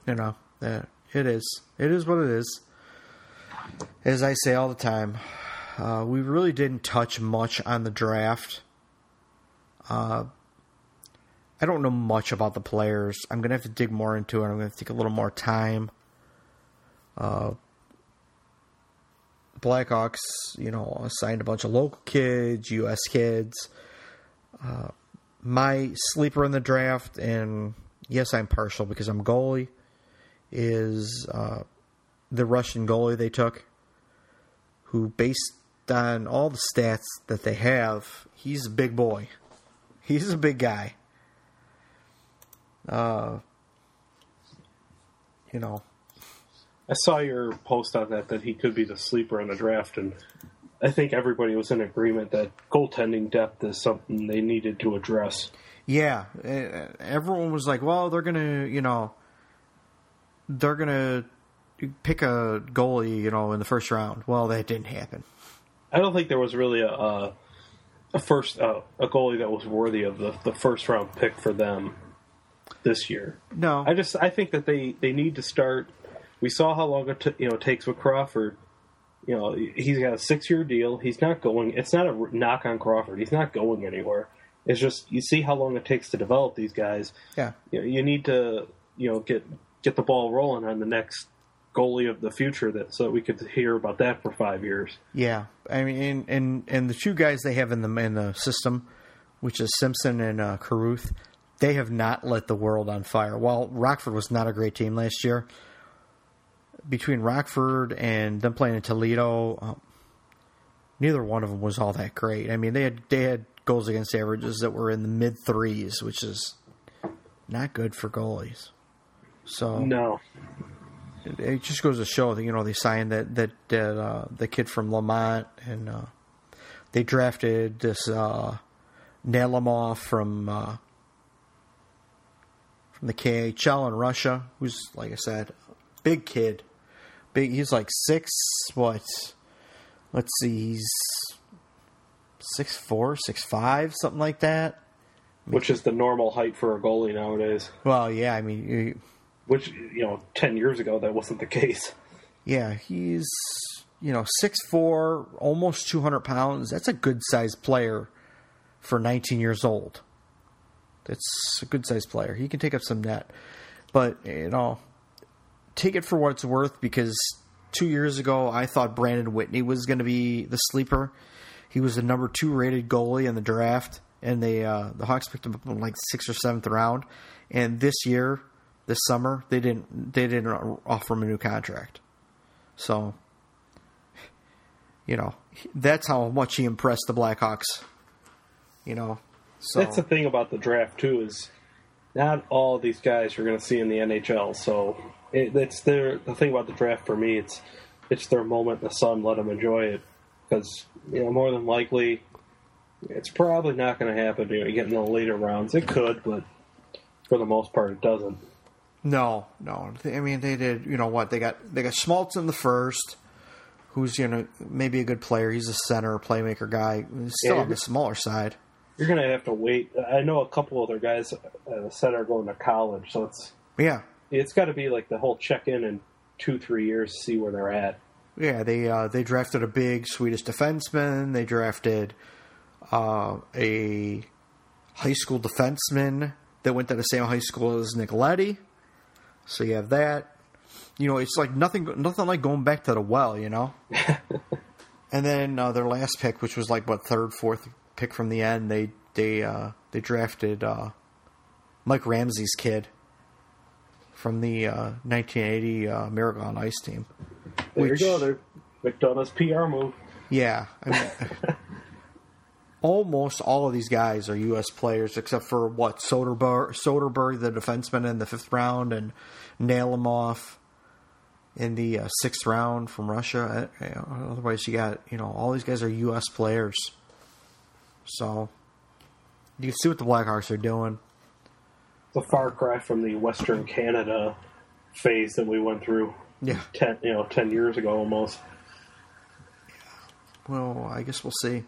you know, it is what it is. As I say all the time, we really didn't touch much on the draft. I don't know much about the players. I'm going to have to dig more into it. I'm going to take a little more time. Blackhawks, you know, signed a bunch of local kids, U.S. kids. My sleeper in the draft, and yes, I'm partial because I'm goalie, is the Russian goalie they took, who, based on all the stats that they have, he's a big boy. He's a big guy. You know, I saw your post on that he could be the sleeper in the draft, and I think everybody was in agreement that goaltending depth is something they needed to address. Yeah, everyone was like, well, they're going to, you know, they're going to pick a goalie, you know, in the first round. Well, that didn't happen. I don't think there was really a goalie that was worthy of the first round pick for them this year. No, I think that they need to start. We saw how long it takes with Crawford. You know, he's got a 6-year deal. He's not going. It's not a knock on Crawford. He's not going anywhere. It's just you see how long it takes to develop these guys. Yeah, you need to get the ball rolling on the next goalie of the future so that we could hear about that for 5 years. Yeah, I mean, and the two guys they have in the system, which is Simpson and Carruth, they have not lit the world on fire. While Rockford was not a great team last year, between Rockford and them playing in Toledo, neither one of them was all that great. I mean, they had goals against averages that were in the mid threes, which is not good for goalies. So no, it just goes to show that they signed that the kid from Lamont, and they drafted this Nalimov from the KHL in Russia, who's, like I said, big kid. Big, he's like 6'4", 6'5", something like that. Which is the normal height for a goalie nowadays. Well, yeah, I mean, which 10 years ago that wasn't the case. Yeah, he's 6'4", almost 200 pounds. That's a good sized player for 19 years old. That's a good sized player. He can take up some net, but take it for what it's worth, because 2 years ago I thought Brandon Whitney was going to be the sleeper. He was the number 2 rated goalie in the draft, and the Hawks picked him up in like 6th or 7th round. And this year, this summer, they didn't offer him a new contract. So, that's how much he impressed the Blackhawks. So that's the thing about the draft too, is not all of these guys you're going to see in the NHL. So the thing about the draft for me. It's their moment in the sun. Let them enjoy it, because more than likely, it's probably not going to happen. You get in the later rounds, it could, but for the most part, it doesn't. No. I mean, they did. They got Schmaltz in the first, who's maybe a good player. He's a center, playmaker guy. He's still on the smaller side. You're going to have to wait. I know a couple other guys at the center going to college, so it's got to be like the whole check-in in 2-3 years to see where they're at. Yeah, they drafted a big Swedish defenseman. They drafted a high school defenseman that went to the same high school as Nick Leddy. So you have that. It's like nothing like going back to the well, And then their last pick, which was like fourth pick from the end, they drafted Mike Ramsey's kid from the 1980 Miracle on Ice team. There McDonough's PR move. Yeah, I mean, almost all of these guys are U.S. players, except for Soderberg, the defenseman in the 5th round, and Nalimov in the 6th round from Russia. Otherwise, you got all these guys are U.S. players. So you can see what the Blackhawks are doing. It's a far cry from the Western Canada phase that we went through. Yeah, 10 years ago almost. Well, I guess we'll see.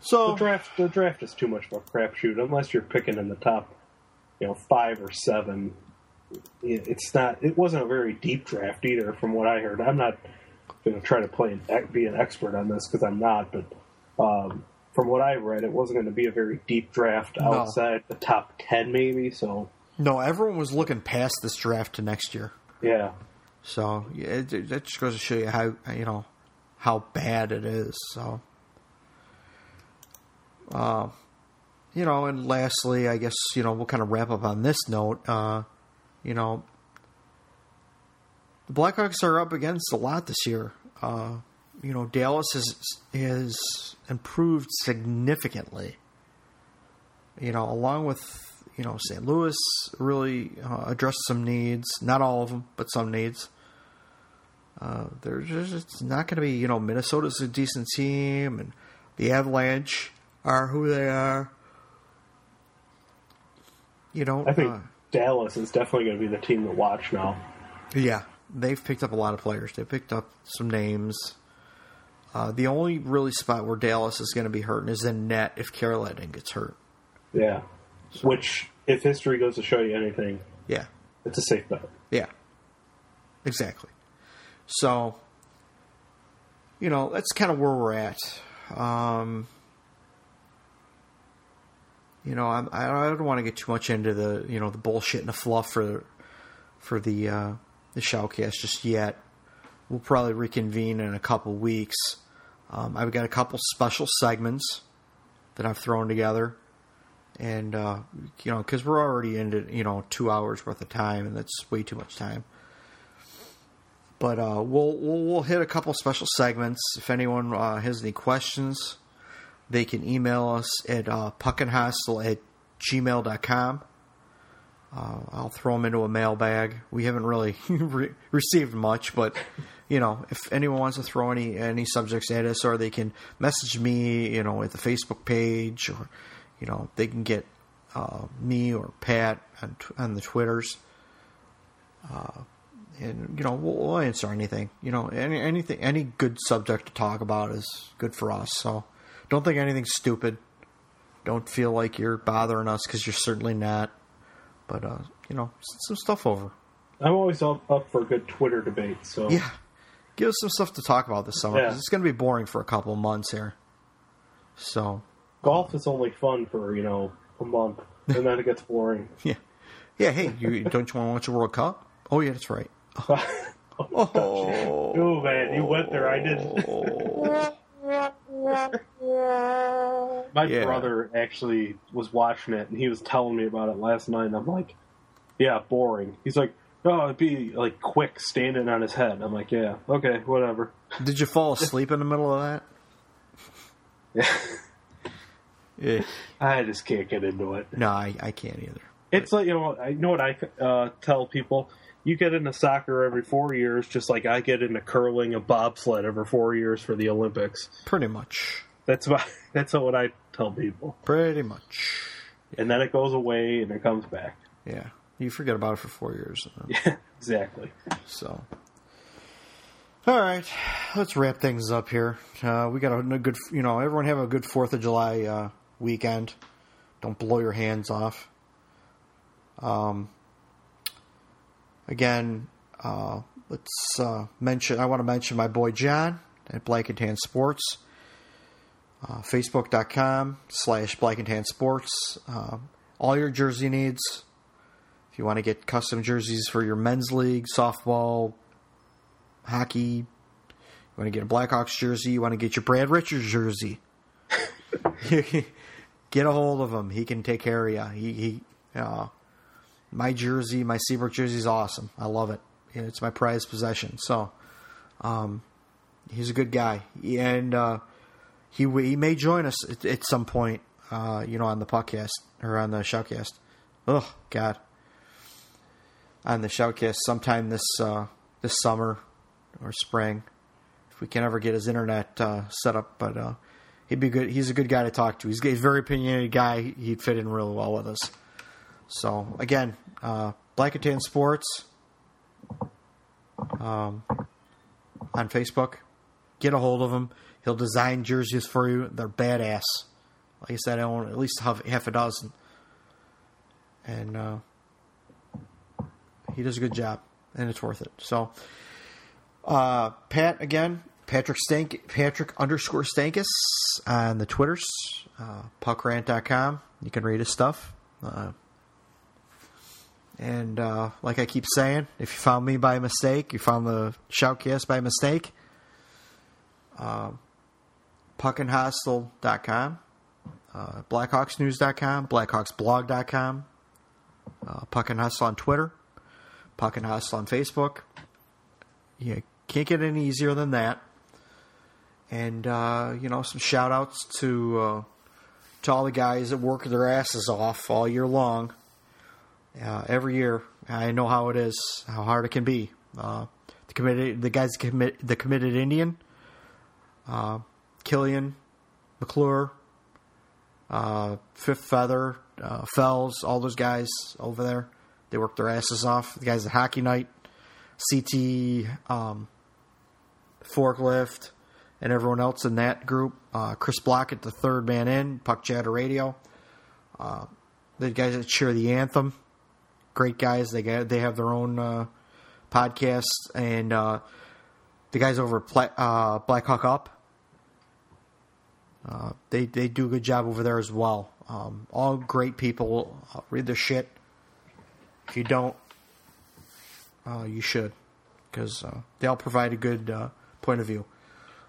So the draft is too much of a crapshoot unless you're picking in the top, 5 or 7. It's not. It wasn't a very deep draft either, from what I heard. I'm not going to try to be an expert on this, because I'm not. But from what I read, it wasn't going to be a very deep draft outside the top 10, maybe. So. No, everyone was looking past this draft to next year. Yeah. So that just goes to show you how how bad it is. So, and lastly, I guess we'll kind of wrap up on this note. The Blackhawks are up against a lot this year. Dallas has improved significantly. Along with. St. Louis really addressed some needs. Not all of them, but some needs. There's just, it's not going to be, you know, Minnesota's a decent team and the Avalanche are who they are. You know, I think Dallas is definitely going to be the team to watch now. Yeah, they've picked up a lot of players. They picked up some names. The only really spot where Dallas is going to be hurting is in net if Carolina gets hurt. Yeah, so. Which, if history goes to show you anything, yeah, it's a safe bet. Yeah, exactly. So, you know, that's kind of where we're at. You know, I don't want to get too much into the, you know, the bullshit and the fluff for the Shoutcast just yet. We'll probably reconvene in a couple weeks. I've got a couple special segments that I've thrown together. And, you know, because we're already into, you know, 2 hours worth of time, and that's way too much time. But we'll hit a couple special segments. If anyone has any questions, they can email us at puckandhostel@gmail.com. I'll throw them into a mailbag. We haven't really received much, but, you know, if anyone wants to throw any subjects at us, or they can message me, you know, at the Facebook page, or, you know, they can get me or Pat on the Twitters. And, you know, we'll answer anything. You know, any good subject to talk about is good for us. So don't think anything's stupid. Don't feel like you're bothering us, because you're certainly not. But, you know, send some stuff over. I'm always up for a good Twitter debate. So yeah, give us some stuff to talk about this summer, because it's going to be boring for a couple of months here. So golf is only fun for, you know, a month, and then it gets boring. Yeah. Hey, don't you want to watch the World Cup? Oh yeah, that's right. Oh man, you went there. I didn't. My brother actually was watching it, and he was telling me about it last night, and I'm like, yeah, boring. He's like, oh, it'd be like quick standing on his head. I'm like, yeah, okay, whatever. Did you fall asleep in the middle of that? Yeah. I just can't get into it. No, I can't either. It's like, you know what I tell people? You get into soccer every 4 years, just like I get into curling and bobsled every 4 years for the Olympics. Pretty much. That's what I tell people. Pretty much. Yeah. And then it goes away and it comes back. Yeah. You forget about it for 4 years. Yeah, exactly. So. All right. Let's wrap things up here. We got a good, you know, everyone have a good 4th of July weekend. Don't blow your hands off. Again, let's mention. I want to mention my boy John at Black and Tan Sports, Facebook.com/BlackandTanSports. All your jersey needs. If you want to get custom jerseys for your men's league, softball, hockey, you want to get a Blackhawks jersey, you want to get your Brad Richards jersey, get a hold of him. He can take care of you. My jersey, my Seabrook jersey is awesome. I love it. It's my prized possession. So, he's a good guy, and he may join us at some point. You know, on the podcast or on the Shoutcast. Oh God, on the Shoutcast sometime this summer or spring, if we can ever get his internet set up. But he'd be good. He's a good guy to talk to. He's a very opinionated guy. He'd fit in really well with us. So, again, Black and Tan Sports on Facebook. Get a hold of him. He'll design jerseys for you. They're badass. Like I said, I own at least half a dozen. And he does a good job, and it's worth it. So, Pat, again, Patrick_Stankus on the Twitters, puckrant.com. You can read his stuff. And like I keep saying, if you found me by mistake, you found the Shoutcast by mistake, puckandhostel.com, blackhawksnews.com, blackhawksblog.com, puckandhostel on Twitter, puckandhostel on Facebook. You can't get any easier than that. And, you know, some shout-outs to all the guys that work their asses off all year long. Every year, I know how it is, how hard it can be. The the committed Indian, Killian, McClure, Fifth Feather, Fells, all those guys over there. They worked their asses off. The guys at Hockey Night, CT, Forklift, and everyone else in that group. Chris Blockett, the third man in, Puck Chatter Radio. The guys that cheer the anthem. Great guys. They have their own podcast. And the guys over at Black Hawk Up, they do a good job over there as well. All great people. Read their shit. If you don't, you should, because they all provide a good point of view.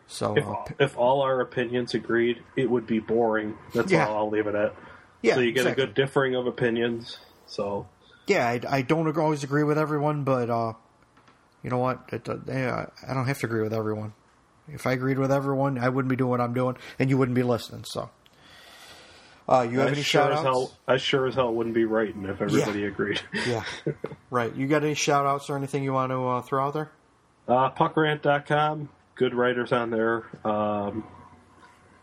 So if all our opinions agreed, it would be boring. That's all I'll leave it at. Yeah, so you get a good differing of opinions. So yeah, I don't always agree with everyone, but you know what? I don't have to agree with everyone. If I agreed with everyone, I wouldn't be doing what I'm doing, and you wouldn't be listening. So you have any shout-outs? I sure as hell wouldn't be writing if everybody agreed. Yeah, right. You got any shout-outs or anything you want to throw out there? PuckRant.com. Good writers on there.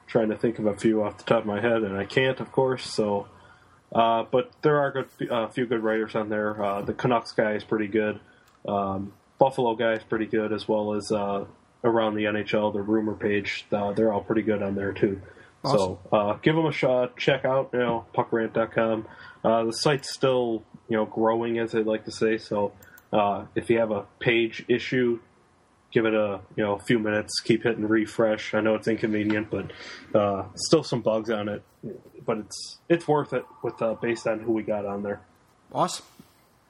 Trying to think of a few off the top of my head, and I can't, of course. So, but there are a few good writers on there. The Canucks guy is pretty good. Buffalo guy is pretty good, as well as around the NHL, the rumor page. They're all pretty good on there, too. Awesome. So give them a shot. Check out puckrant.com. The site's still growing, as I like to say. So if you have a page issue, give it a few minutes. Keep hitting refresh. I know it's inconvenient, but still some bugs on it. But it's worth it with based on who we got on there. Awesome.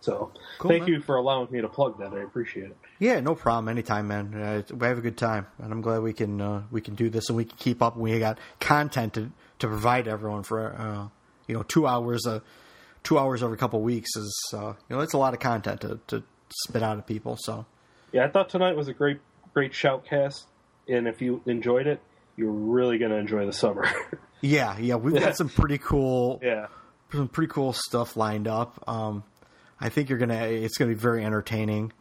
So cool, thank you for allowing me to plug that. I appreciate it. Yeah, no problem. Anytime, man. We have a good time, and I'm glad we can do this and we can keep up. We got content to provide everyone for 2 hours. 2 hours every couple of weeks is that's a lot of content to spit out at people. So yeah, I thought tonight was a great shoutcast, and if you enjoyed it, you're really gonna enjoy the summer. yeah, we've got some pretty cool stuff lined up. I think it's going to be very entertaining.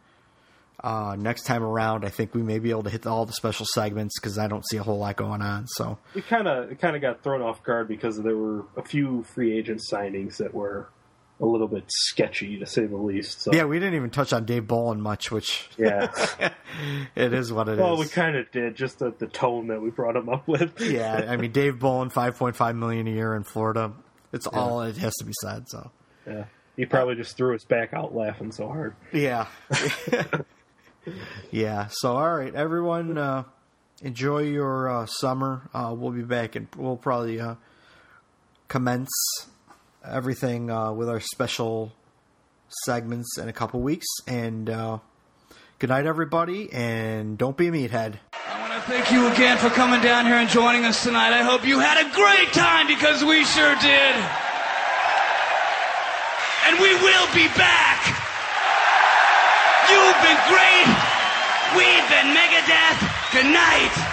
Next time around, I think we may be able to hit all the special segments because I don't see a whole lot going on. So we kind of got thrown off guard because there were a few free agent signings that were a little bit sketchy, to say the least. So. Yeah, we didn't even touch on Dave Bolin much, which it is what it is. Well, we kind of did, just the tone that we brought him up with. Yeah, I mean, Dave Bolin, $5.5 million a year in Florida. It's all it has to be said. So yeah. He probably just threw us back out laughing so hard. Yeah. Yeah. So, all right, everyone, enjoy your summer. We'll be back, and we'll probably commence everything with our special segments in a couple weeks. And good night, everybody, and don't be a meathead. I want to thank you again for coming down here and joining us tonight. I hope you had a great time because we sure did. And we will be back. You've been great. We've been Megadeth. Good night.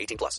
18+.